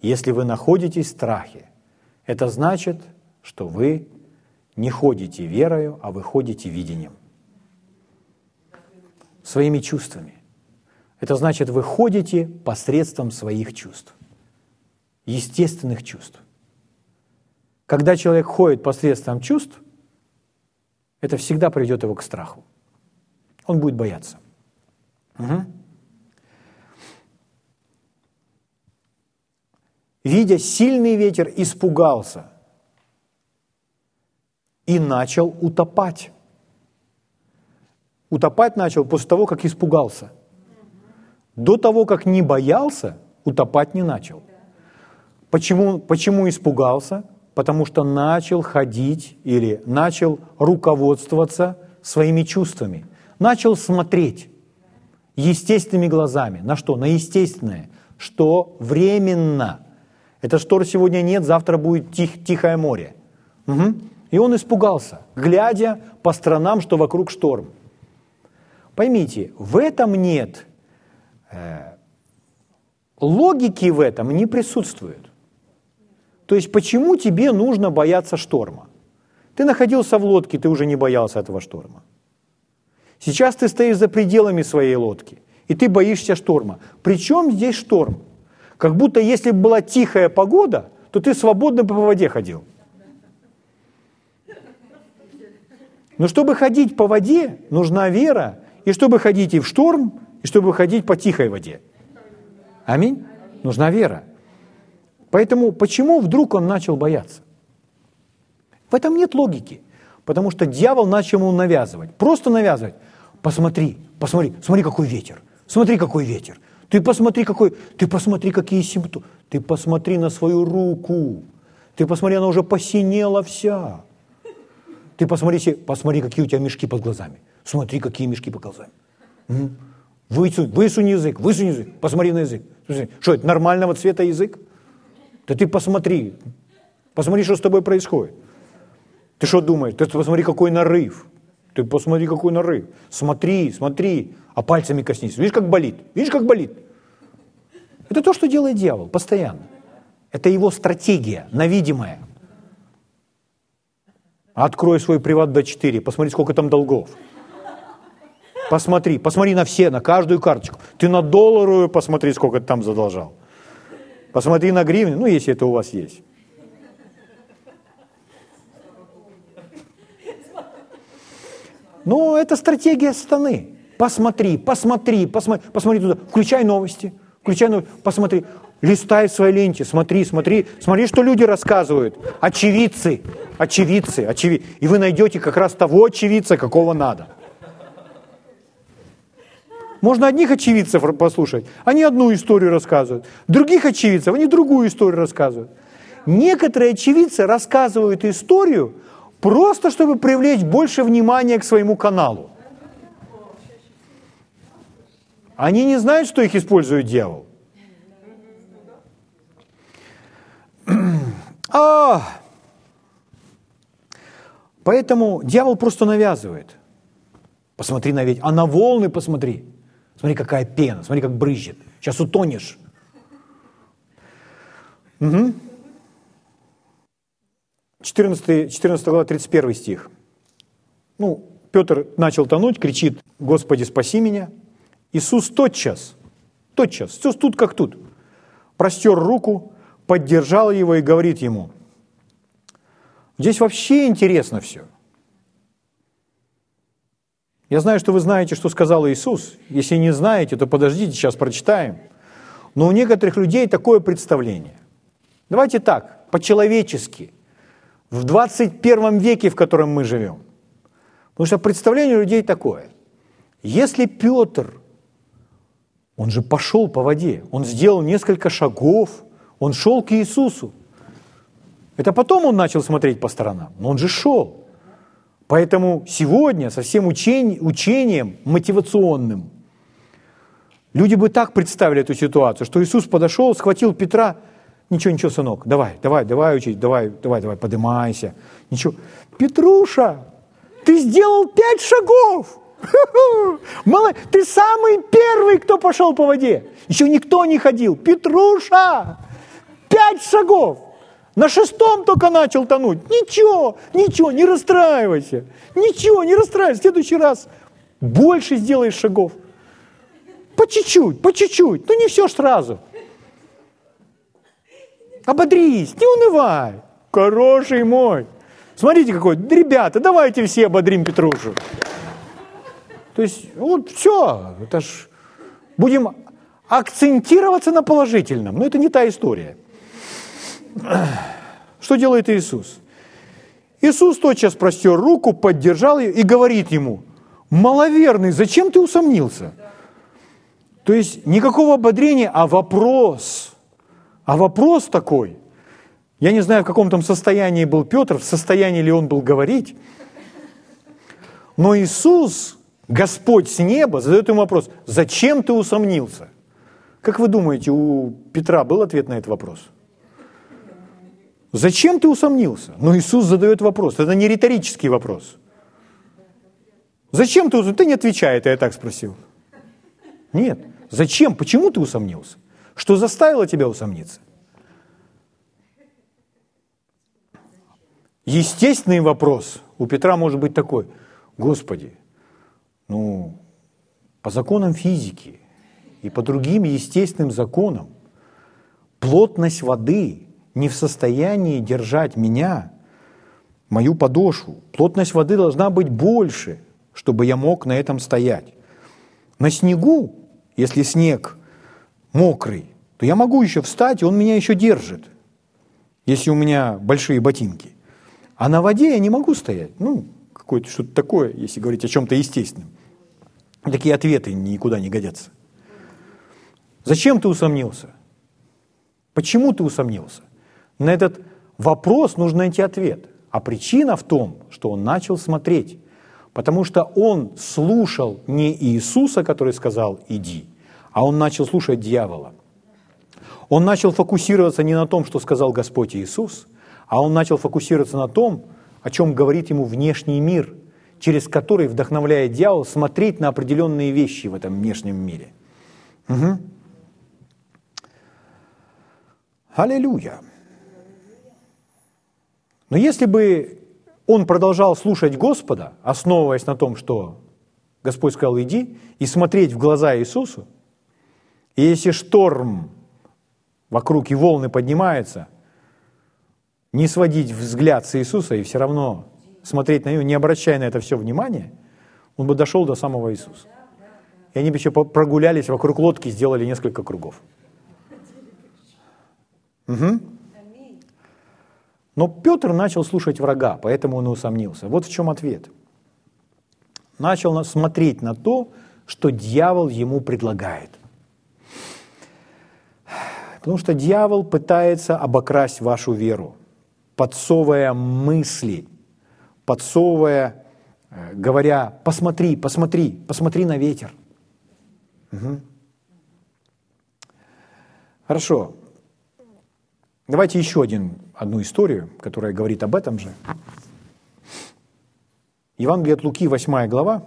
если вы находитесь в страхе, это значит, что вы не ходите верою, а вы ходите видением, своими чувствами. Это значит, вы ходите посредством своих чувств, естественных чувств. Когда человек ходит посредством чувств, это всегда приведет его к страху. Он будет бояться. Угу. Видя сильный ветер, испугался и начал утопать. Утопать начал после того, как испугался. До того, как не боялся, утопать не начал. Почему испугался? Потому что начал ходить или начал руководствоваться своими чувствами. Начал смотреть естественными глазами. На что? На естественное. Что временно. Это шторм сегодня нет, завтра будет тихое море. Угу. И он испугался, глядя по сторонам, что вокруг шторм. Поймите, в этом нет, логики в этом не присутствует. То есть почему тебе нужно бояться шторма? Ты находился в лодке, ты уже не боялся этого шторма. Сейчас ты стоишь за пределами своей лодки, и ты боишься шторма. Причем здесь шторм? Как будто если бы была тихая погода, то ты свободно по воде ходил. Но чтобы ходить по воде, нужна вера, и чтобы ходить и в шторм, и чтобы ходить по тихой воде. Аминь? Нужна вера. Поэтому почему вдруг он начал бояться? В этом нет логики, потому что дьявол начал ему навязывать, просто навязывать. Посмотри, какой ветер. Ты посмотри, какие симптомы. Ты посмотри на свою руку. Ты посмотри, она уже посинела вся. Ты посмотри, какие у тебя мешки под глазами. Смотри, какие мешки под глазами. Высунь язык, посмотри на язык. Что это, нормального цвета язык? Да ты посмотри, посмотри, что с тобой происходит. Ты что думаешь? Ты посмотри, какой нарыв. Ты посмотри, какой нарыв. Смотри, смотри, а пальцами коснись. Видишь, как болит? Видишь, как болит? Это то, что делает дьявол постоянно. Это его стратегия, навидимая. Открой свой приват до 4, посмотри, сколько там долгов. Посмотри на все, на каждую карточку. Ты на долларовую посмотри, сколько ты там задолжал. Посмотри на гривны, ну, если это у вас есть. Но это стратегия сатаны. Посмотри туда, включай новости, посмотри, листай в своей ленте, смотри, что люди рассказывают, очевидцы, и вы найдете как раз того очевидца, какого надо. Можно одних очевидцев послушать, они одну историю рассказывают, других очевидцев, они другую историю рассказывают. Некоторые очевидцы рассказывают историю просто, чтобы привлечь больше внимания к своему каналу. Они не знают, что их использует дьявол. Поэтому дьявол просто навязывает. Посмотри на ветер, а на волны посмотри. Смотри, какая пена, смотри, как брызжет. Сейчас утонешь. Угу. 14 глава, 31 стих. Ну, Петр начал тонуть, кричит: «Господи, спаси меня!» Иисус тотчас, все тут как тут, простер руку, поддержал его и говорит ему. Здесь вообще интересно все. Я знаю, что вы знаете, что сказал Иисус. Если не знаете, то подождите, сейчас прочитаем. Но у некоторых людей такое представление. Давайте так, по-человечески. В 21 веке, в котором мы живем. Потому что представление у людей такое. Если Петр, он же пошел по воде, он сделал несколько шагов, он шел к Иисусу. Это потом он начал смотреть по сторонам, но он же шел. Поэтому сегодня со всем учением мотивационным люди бы так представили эту ситуацию, что Иисус подошел, схватил Петра: ничего, сынок, давай учись, давай, поднимайся. Ничего. Петруша, ты сделал 5 шагов. Ты самый первый, кто пошел по воде. Еще никто не ходил. Петруша, 5 шагов. На 6 только начал тонуть. Ничего, не расстраивайся. В следующий раз больше сделаешь шагов. По чуть-чуть. Ну, не все ж сразу. Ободрись, не унывай. Хороший мой. Смотрите, какой. Ребята, давайте все ободрим Петрушу. То есть, вот все. Это ж будем акцентироваться на положительном. Но это не та история. Что делает Иисус? Иисус тотчас простер руку, поддержал ее и говорит ему: «Маловерный, зачем ты усомнился?» То есть, никакого ободрения, а вопрос. А вопрос такой. Я не знаю, в каком там состоянии был Петр, в состоянии ли он был говорить. Но Иисус, Господь с неба, задает ему вопрос: «Зачем ты усомнился?» Как вы думаете, у Петра был ответ на этот вопрос? «Зачем ты усомнился?» Но Иисус задает вопрос. Это не риторический вопрос. «Зачем ты усомнился?» Ты не отвечай, это я так спросил. Нет. «Зачем? Почему ты усомнился? Что заставило тебя усомниться?» Естественный вопрос у Петра может быть такой: «Господи, по законам физики и по другим естественным законам плотность воды не в состоянии держать меня, мою подошву. Плотность воды должна быть больше, чтобы я мог на этом стоять. На снегу, если снег мокрый, то я могу еще встать, и он меня еще держит, если у меня большие ботинки. А на воде я не могу стоять». Какое-то что-то такое, если говорить о чем-то естественном. Такие ответы никуда не годятся. «Зачем ты усомнился? Почему ты усомнился?» На этот вопрос нужно найти ответ. А причина в том, что он начал смотреть. Потому что он слушал не Иисуса, который сказал «иди», а он начал слушать дьявола. Он начал фокусироваться не на том, что сказал Господь Иисус, а он начал фокусироваться на том, о чем говорит ему внешний мир, через который вдохновляет дьявол смотреть на определенные вещи в этом внешнем мире. Угу. Аллилуйя! Но если бы он продолжал слушать Господа, основываясь на том, что Господь сказал «иди», и смотреть в глаза Иисусу, и если шторм вокруг и волны поднимаются, не сводить взгляд с Иисуса и все равно смотреть на Него, не обращая на это все внимания, он бы дошел до самого Иисуса. И они бы еще прогулялись вокруг лодки, сделали несколько кругов. Угу. Но Петр начал слушать врага, поэтому он и усомнился. Вот в чем ответ. Начал смотреть на то, что дьявол ему предлагает. Потому что дьявол пытается обокрасть вашу веру, подсовывая мысли, подсовывая, говоря, посмотри, посмотри, посмотри на ветер. Угу. Хорошо. Давайте еще одну историю, которая говорит об этом же. Евангелие от Луки, 8 глава.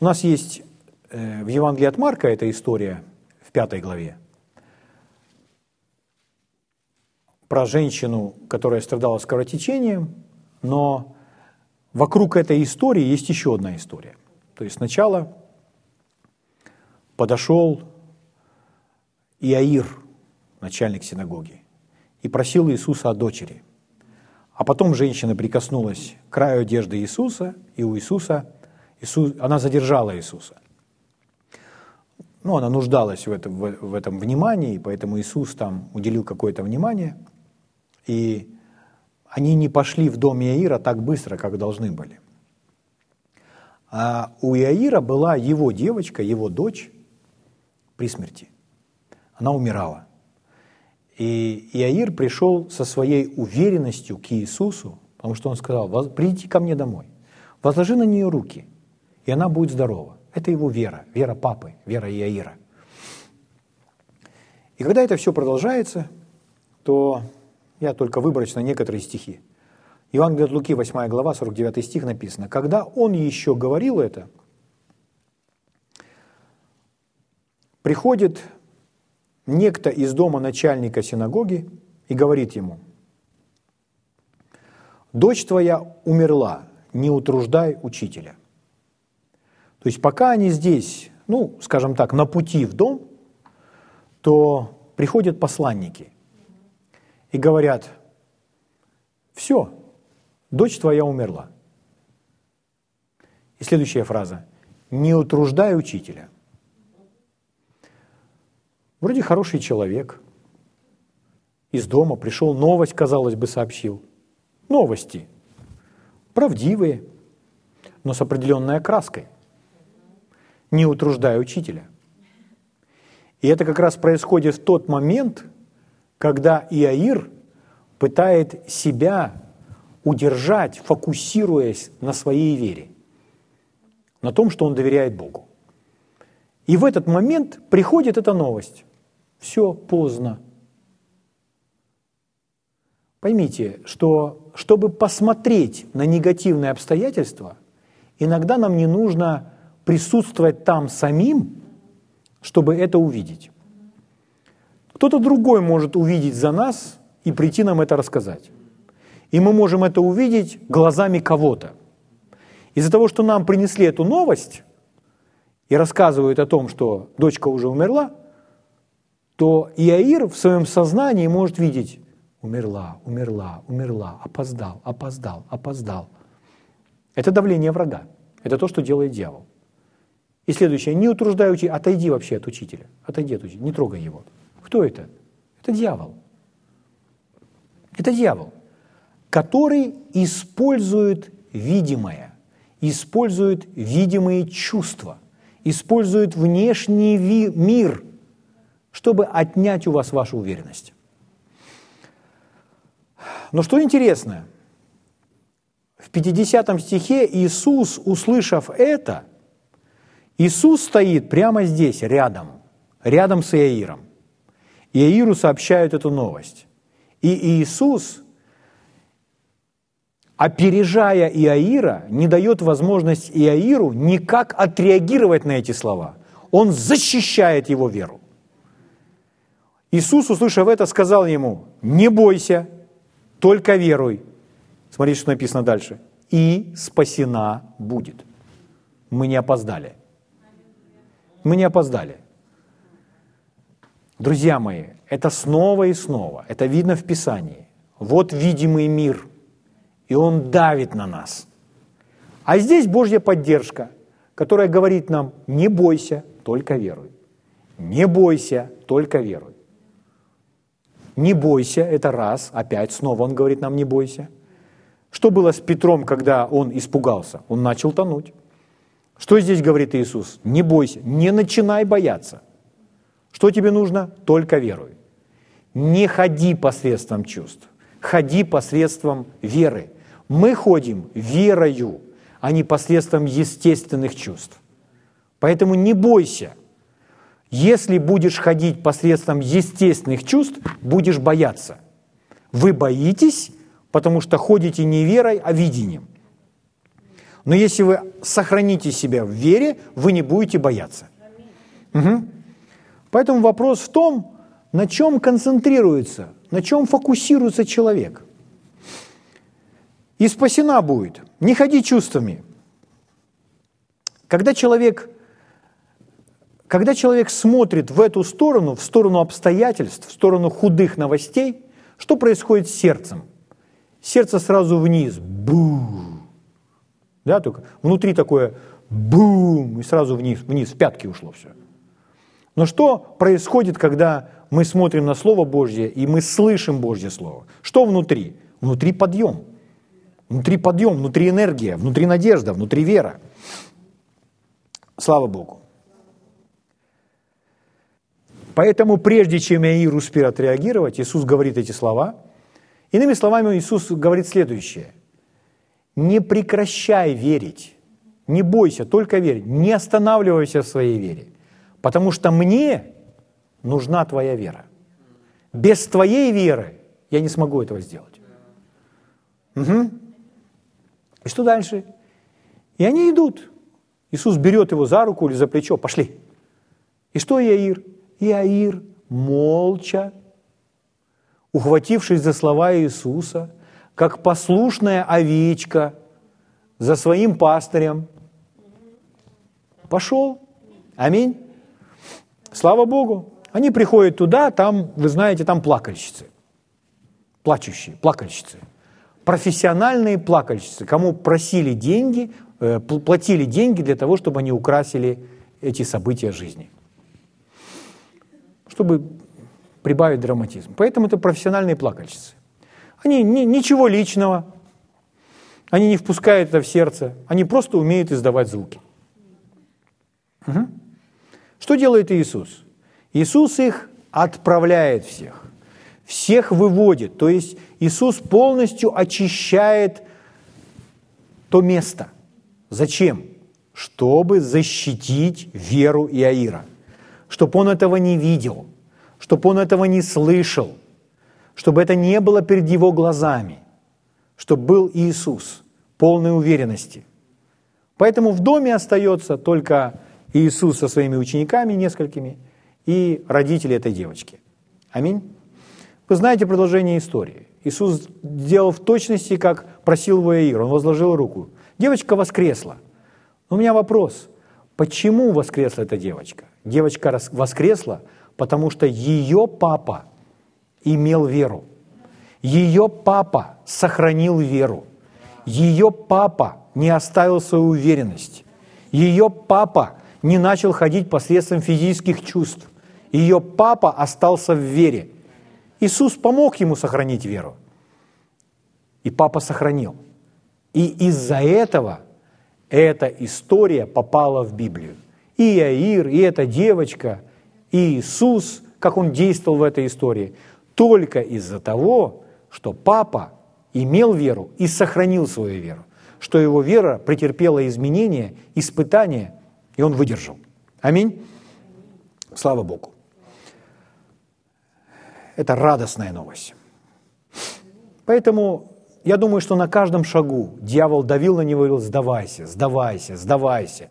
У нас есть в Евангелии от Марка эта история в 5 главе про женщину, которая страдала скоротечением, но вокруг этой истории есть еще одна история. То есть сначала подошел Иаир, начальник синагоги, и просил Иисуса о дочери. А потом женщина прикоснулась к краю одежды Иисуса, и у Иисуса она задержала Иисуса. Ну, она нуждалась в этом внимании, поэтому Иисус там уделил какое-то внимание. И они не пошли в дом Иаира так быстро, как должны были. А у Иаира была его девочка, его дочь при смерти. Она умирала. И Иаир пришел со своей уверенностью к Иисусу, потому что он сказал: «Прийди ко мне домой, возложи на нее руки, и она будет здорова». Это его вера, вера папы, вера Иаира. И когда это все продолжается, то я только выборочно некоторые стихи. Евангелие от Луки, 8 глава, 49 стих написано: «Когда он еще говорил это, приходит некто из дома начальника синагоги и говорит ему: дочь твоя умерла, не утруждай учителя». То есть пока они здесь, ну, скажем так, на пути в дом, то приходят посланники и говорят: «Все, дочь твоя умерла». И следующая фраза: «Не утруждай учителя». Вроде хороший человек, из дома пришел, новость, казалось бы, сообщил. Новости правдивые, но с определенной окраской. Не утруждай учителя. И это как раз происходит в тот момент, когда Иаир пытает себя удержать, фокусируясь на своей вере, на том, что он доверяет Богу. И в этот момент приходит эта новость. Все поздно. Поймите, что чтобы посмотреть на негативные обстоятельства, иногда нам не нужно присутствовать там самим, чтобы это увидеть. Кто-то другой может увидеть за нас и прийти нам это рассказать. И мы можем это увидеть глазами кого-то. Из-за того, что нам принесли эту новость и рассказывают о том, что дочка уже умерла, то Иаир в своем сознании может видеть: умерла, умерла, умерла, опоздал, опоздал, опоздал. Это давление врага. Это то, что делает дьявол. И следующее: не утруждай учителя, отойди вообще от учителя, отойди от учителя, не трогай его. Кто это? Это дьявол. Это дьявол, который использует видимое, использует видимые чувства, использует внешний мир, чтобы отнять у вас вашу уверенность. Но что интересно, в в 50 стихе Иисус, услышав это, Иисус стоит прямо здесь, рядом с Иаиром. И Иаиру сообщают эту новость. И Иисус, опережая Иаира, не дает возможность Иаиру никак отреагировать на эти слова. Он защищает его веру. Иисус, услышав это, сказал ему: «Не бойся, только веруй». Смотрите, что написано дальше. «И спасена будет». Мы не опоздали. Мы не опоздали. Друзья мои, это снова и снова. Это видно в Писании. Вот видимый мир, и он давит на нас. А здесь Божья поддержка, которая говорит нам: не бойся, только веруй. Не бойся, только веруй. Не бойся, это раз, опять снова он говорит нам: не бойся. Что было с Петром, когда он испугался? Он начал тонуть. Что здесь говорит Иисус? Не бойся, не начинай бояться. Что тебе нужно? Только веруй. Не ходи посредством чувств, ходи посредством веры. Мы ходим верою, а не посредством естественных чувств. Поэтому не бойся. Если будешь ходить посредством естественных чувств, будешь бояться. Вы боитесь, потому что ходите не верой, а видением. Но если вы сохраните себя в вере, вы не будете бояться. Угу. Поэтому вопрос в том, на чем концентрируется, на чем фокусируется человек. И спасена будет. Не ходи чувствами. Когда человек смотрит в эту сторону, в сторону обстоятельств, в сторону худых новостей, что происходит с сердцем? Сердце сразу вниз. Бум. Да, только внутри такое бум, и сразу вниз, в пятки ушло все. Но что происходит, когда мы смотрим на Слово Божье, и мы слышим Божье Слово? Что внутри? Внутри подъем. Внутри подъем, внутри энергия, внутри надежда, внутри вера. Слава Богу. Поэтому прежде чем Иаир успел отреагировать, Иисус говорит эти слова. Иными словами, Иисус говорит следующее. Не прекращай верить, не бойся, только верь, не останавливайся в своей вере, потому что мне нужна твоя вера. Без твоей веры я не смогу этого сделать. Угу. И что дальше? И они идут. Иисус берет его за руку или за плечо, пошли. И что Иаир? Иаир, молча, ухватившись за слова Иисуса, как послушная овечка за своим пастырем, пошел. Аминь. Слава Богу. Они приходят туда, там, вы знаете, там плакальщицы. Плачущие, плакальщицы. Профессиональные плакальщицы, кому просили деньги, платили деньги для того, чтобы они украсили эти события жизни. Чтобы прибавить драматизм. Поэтому это профессиональные плакальщицы. Они ничего личного, они не впускают это в сердце, они просто умеют издавать звуки. Угу. Что делает Иисус? Иисус их отправляет всех, всех выводит. То есть Иисус полностью очищает то место. Зачем? Чтобы защитить веру Иаира. Чтобы он этого не видел, чтобы он этого не слышал, чтобы это не было перед его глазами, чтобы был Иисус, полной уверенности. Поэтому в доме остается только Иисус со своими учениками несколькими и родители этой девочки. Аминь. Вы знаете продолжение истории. Иисус сделал в точности, как просил его Иаир, он возложил руку. Девочка воскресла. У меня вопрос. Почему воскресла эта девочка? Девочка воскресла, потому что ее папа имел веру. Ее папа сохранил веру. Ее папа не оставил свою уверенность. Ее папа не начал ходить посредством физических чувств. Ее папа остался в вере. Иисус помог ему сохранить веру. И папа сохранил. И из-за этого эта история попала в Библию. И Иаир, и эта девочка, и Иисус, как он действовал в этой истории, только из-за того, что папа имел веру и сохранил свою веру. что его вера претерпела изменения, испытания, и он выдержал. Аминь. Слава Богу. Это радостная новость. Поэтому я думаю, что на каждом шагу дьявол давил на него и говорил: сдавайся, сдавайся, сдавайся.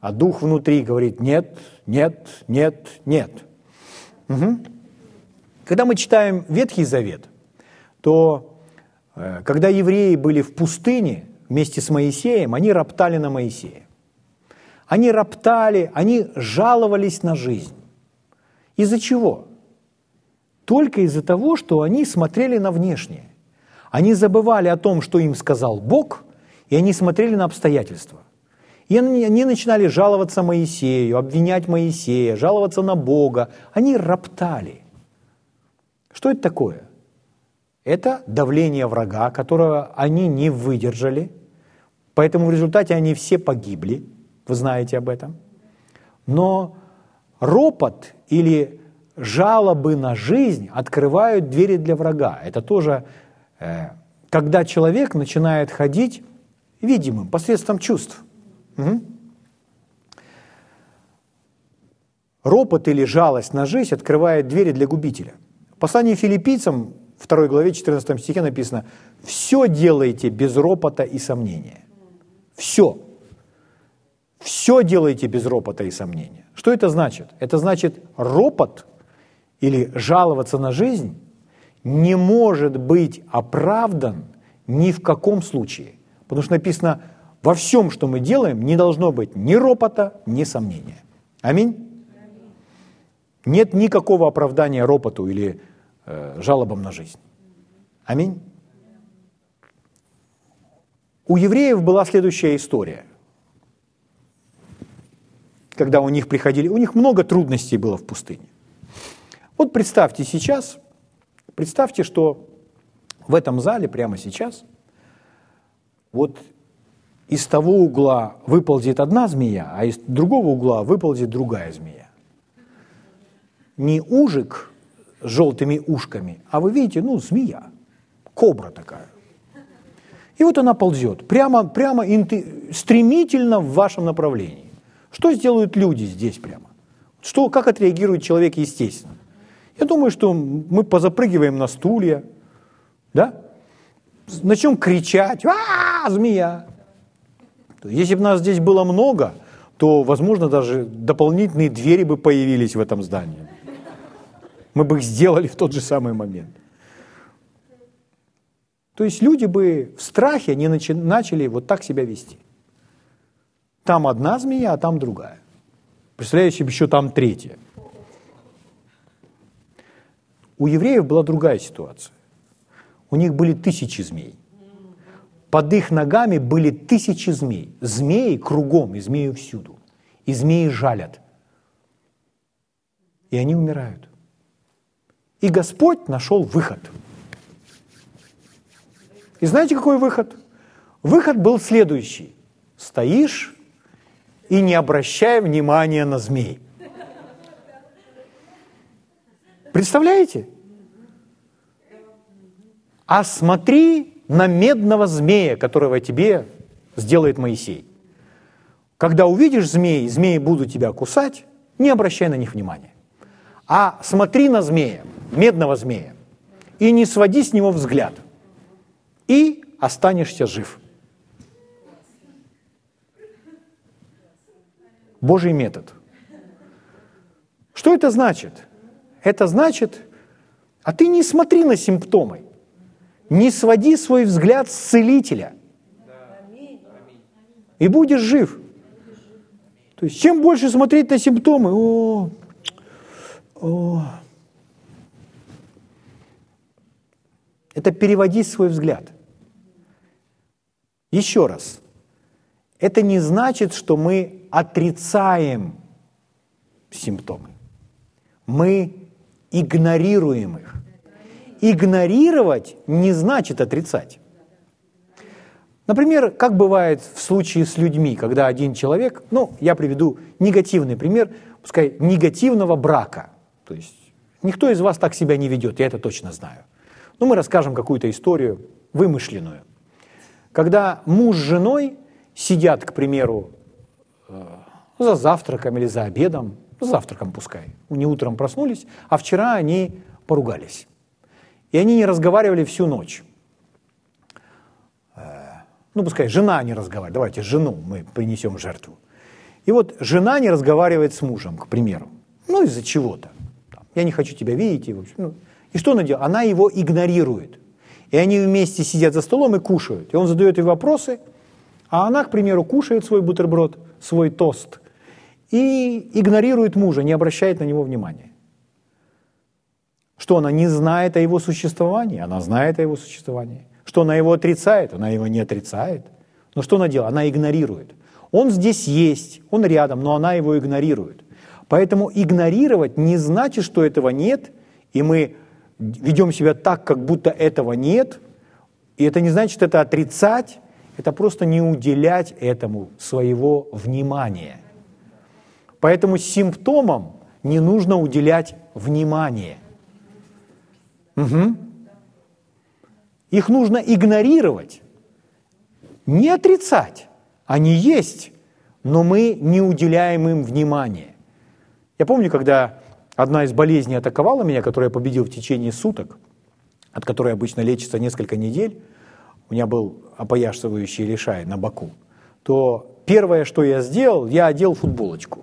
А дух внутри говорит: нет, нет, нет, нет. Угу. Когда мы читаем Ветхий Завет, то когда евреи были в пустыне вместе с Моисеем, они роптали на Моисея. Они роптали, они жаловались на жизнь. Из-за чего? Только из-за того, что они смотрели на внешнее. Они забывали о том, что им сказал Бог, и они смотрели на обстоятельства. И они начинали жаловаться Моисею, обвинять Моисея, жаловаться на Бога. Они роптали. Что это такое? Это давление врага, которого они не выдержали, поэтому в результате они все погибли, вы знаете об этом. Но ропот или жалобы на жизнь открывают двери для врага. Это тоже, когда человек начинает ходить видимым, посредством чувств. Угу. Ропот или жалость на жизнь открывает двери для губителя. В послании филиппийцам, 2 главе, 14 стихе написано: «Все делайте без ропота и сомнения». Все. Все делайте без ропота и сомнения. Что это значит? Это значит, ропот или жаловаться на жизнь не может быть оправдан ни в каком случае. Потому что написано: во всем, что мы делаем, не должно быть ни ропота, ни сомнения. Аминь? Нет никакого оправдания ропоту или жалобам на жизнь. Аминь? У евреев была следующая история. Когда у них приходили... У них много трудностей было в пустыне. Вот представьте сейчас, представьте, что в этом зале прямо сейчас вот из того угла выползет одна змея, а из другого угла выползет другая змея. Не ужик с желтыми ушками, а вы видите, ну, змея, кобра такая. И вот она ползет прямо стремительно в вашем направлении. Что сделают люди здесь прямо? Что, как отреагирует человек естественно? Я думаю, что мы позапрыгиваем на стулья, да? Начнем кричать: «А-а-а, змея!» Если бы нас здесь было много, то, возможно, даже дополнительные двери бы появились в этом здании. Мы бы их сделали в тот же самый момент. То есть люди бы в страхе не начали вот так себя вести. Там одна змея, а там другая. Представляешь, еще там третья. У евреев была другая ситуация. У них были тысячи змей. Под их ногами были тысячи змей. Змеи кругом, и змеи всюду. И змеи жалят. И они умирают. И Господь нашел выход. И знаете, какой выход? Выход был следующий. Стоишь и не обращай внимания на змей. Представляете? А смотри на медного змея, которого тебе сделает Моисей. Когда увидишь змеи, змеи будут тебя кусать, не обращай на них внимания. А смотри на змея, медного змея, и не своди с него взгляд, и останешься жив. Божий метод. Что это значит? Это значит, а ты не смотри на симптомы, не своди свой взгляд с целителя, и будешь жив. То есть, чем больше смотреть на симптомы, это переводить свой взгляд. Еще раз, это не значит, что мы отрицаем симптомы, мы игнорируем их. Игнорировать не значит отрицать. Например, как бывает в случае с людьми, когда один человек, я приведу негативный пример, пускай негативного брака. То есть никто из вас так себя не ведет, я это точно знаю. Но мы расскажем какую-то историю вымышленную. Когда муж с женой сидят, к примеру, за завтраком или за обедом, за завтраком пускай, не утром проснулись, а вчера они поругались. И они не разговаривали всю ночь. Ну, пускай жена не разговаривает, давайте жену мы принесем жертву. И вот жена не разговаривает с мужем, к примеру, ну, из-за чего-то. Я не хочу тебя видеть. И, в общем, ну, и что она делает? Она его игнорирует. И они вместе сидят за столом и кушают. И он задает ей вопросы, а она, к примеру, кушает свой бутерброд, свой тост, и игнорирует мужа, не обращает на него внимания. Что она не знает о его существовании? Она знает о его существовании. Что она его отрицает? Она его не отрицает. Но что она делает? Она игнорирует. Он здесь есть, он рядом, но она его игнорирует. Поэтому игнорировать не значит, что этого нет, и мы ведем себя так, как будто этого нет. И это не значит это отрицать, это просто не уделять этому своего внимания. Поэтому симптомам не нужно уделять внимания. Угу. Их нужно игнорировать, не отрицать. Они есть, но мы не уделяем им внимания. Я помню, когда одна из болезней атаковала меня, которую я победил в течение суток, от которой обычно лечится несколько недель, у меня был опоясывающий лишай на боку, то первое, что я сделал, я одел футболочку.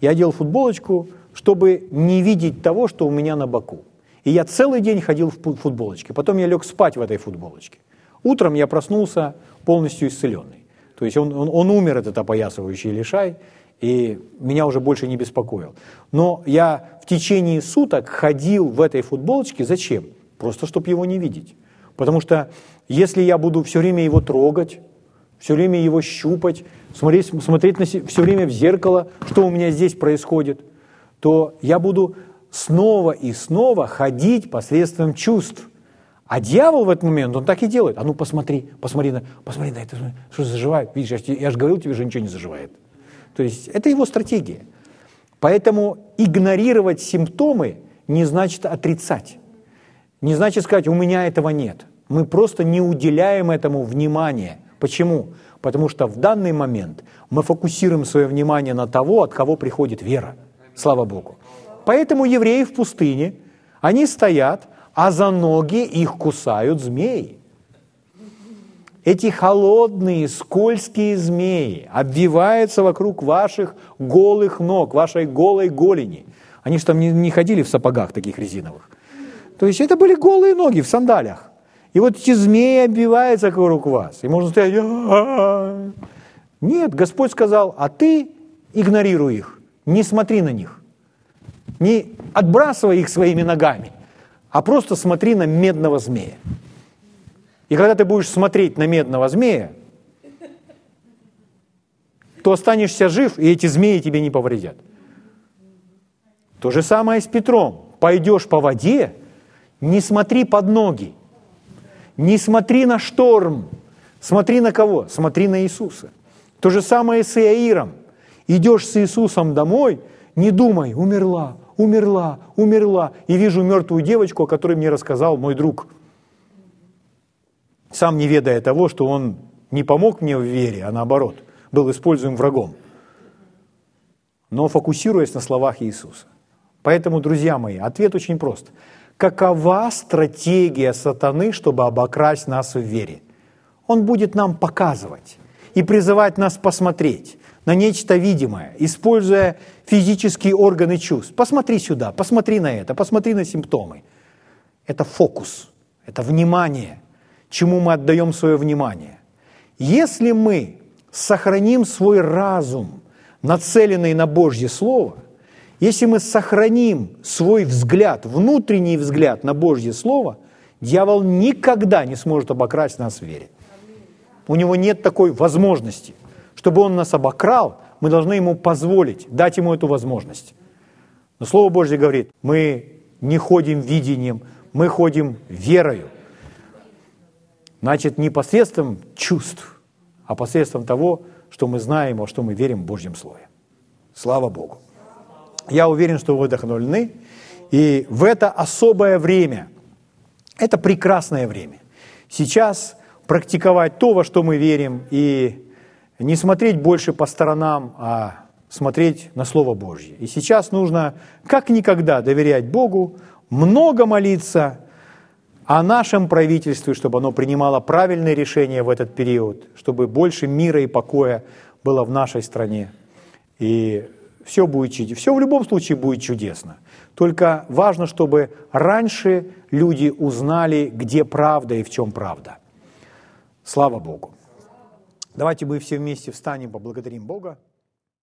Я одел футболочку, чтобы не видеть того, что у меня на боку. И я целый день ходил в футболочке. Потом я лег спать в этой футболочке. Утром я проснулся полностью исцеленный. То есть он умер, этот опоясывающий лишай, и меня уже больше не беспокоил. Но я в течение суток ходил в этой футболочке. Зачем? Просто, чтобы его не видеть. Потому что если я буду все время его трогать, все время его щупать, смотреть на себя, все время в зеркало, что у меня здесь происходит, то я буду снова и снова ходить посредством чувств. А дьявол в этот момент, он так и делает. А ну посмотри на это, что заживает. Видишь, я же говорил тебе, что ничего не заживает. То есть это его стратегия. Поэтому игнорировать симптомы не значит отрицать. Не значит сказать, у меня этого нет. Мы просто не уделяем этому внимания. Почему? Потому что в данный момент мы фокусируем свое внимание на того, от кого приходит вера. Слава Богу. Поэтому евреи в пустыне, они стоят, а за ноги их кусают змеи. Эти холодные, скользкие змеи обвиваются вокруг ваших голых ног, вашей голой голени. Они же там не ходили в сапогах таких резиновых. То есть это были голые ноги в сандалях. И вот эти змеи обвиваются вокруг вас. И можно сказать, нет, Господь сказал, а ты игнорируй их, не смотри на них, не отбрасывай их своими ногами, а просто смотри на медного змея. И когда ты будешь смотреть на медного змея, то останешься жив, и эти змеи тебе не повредят. То же самое с Петром. Пойдешь по воде, не смотри под ноги, не смотри на шторм. Смотри на кого? Смотри на Иисуса. То же самое с Иаиром. Идешь с Иисусом домой, не думай, умерла. И вижу мертвую девочку, о которой мне рассказал мой друг. Сам не ведая того, что он не помог мне в вере, а наоборот, был используем врагом, но фокусируясь на словах Иисуса. Поэтому, друзья мои, ответ очень прост. Какова стратегия сатаны, чтобы обокрасть нас в вере? Он будет нам показывать и призывать нас посмотреть на нечто видимое, используя физические органы чувств. Посмотри сюда, посмотри на это, посмотри на симптомы. Это фокус, это внимание, чему мы отдаем свое внимание. Если мы сохраним свой разум, нацеленный на Божье Слово, если мы сохраним свой взгляд, внутренний взгляд на Божье Слово, дьявол никогда не сможет обокрасть нас в вере. У него нет такой возможности. Чтобы он нас обокрал, мы должны ему позволить, дать ему эту возможность. Но Слово Божье говорит, мы не ходим видением, мы ходим верою. Значит, не посредством чувств, а посредством того, что мы знаем, во что мы верим в Божьем Слове. Слава Богу! Я уверен, что вы вдохновлены. И в это особое время, это прекрасное время. сейчас практиковать то, во что мы верим, и не смотреть больше по сторонам, а смотреть на Слово Божье. И сейчас нужно как никогда доверять Богу, много молиться о нашем правительстве, чтобы оно принимало правильные решения в этот период, чтобы больше мира и покоя было в нашей стране. И все будет чудесно. Все в любом случае будет чудесно. Только важно, чтобы раньше люди узнали, где правда и в чем правда. Слава Богу! Давайте мы все вместе встанем, поблагодарим Бога.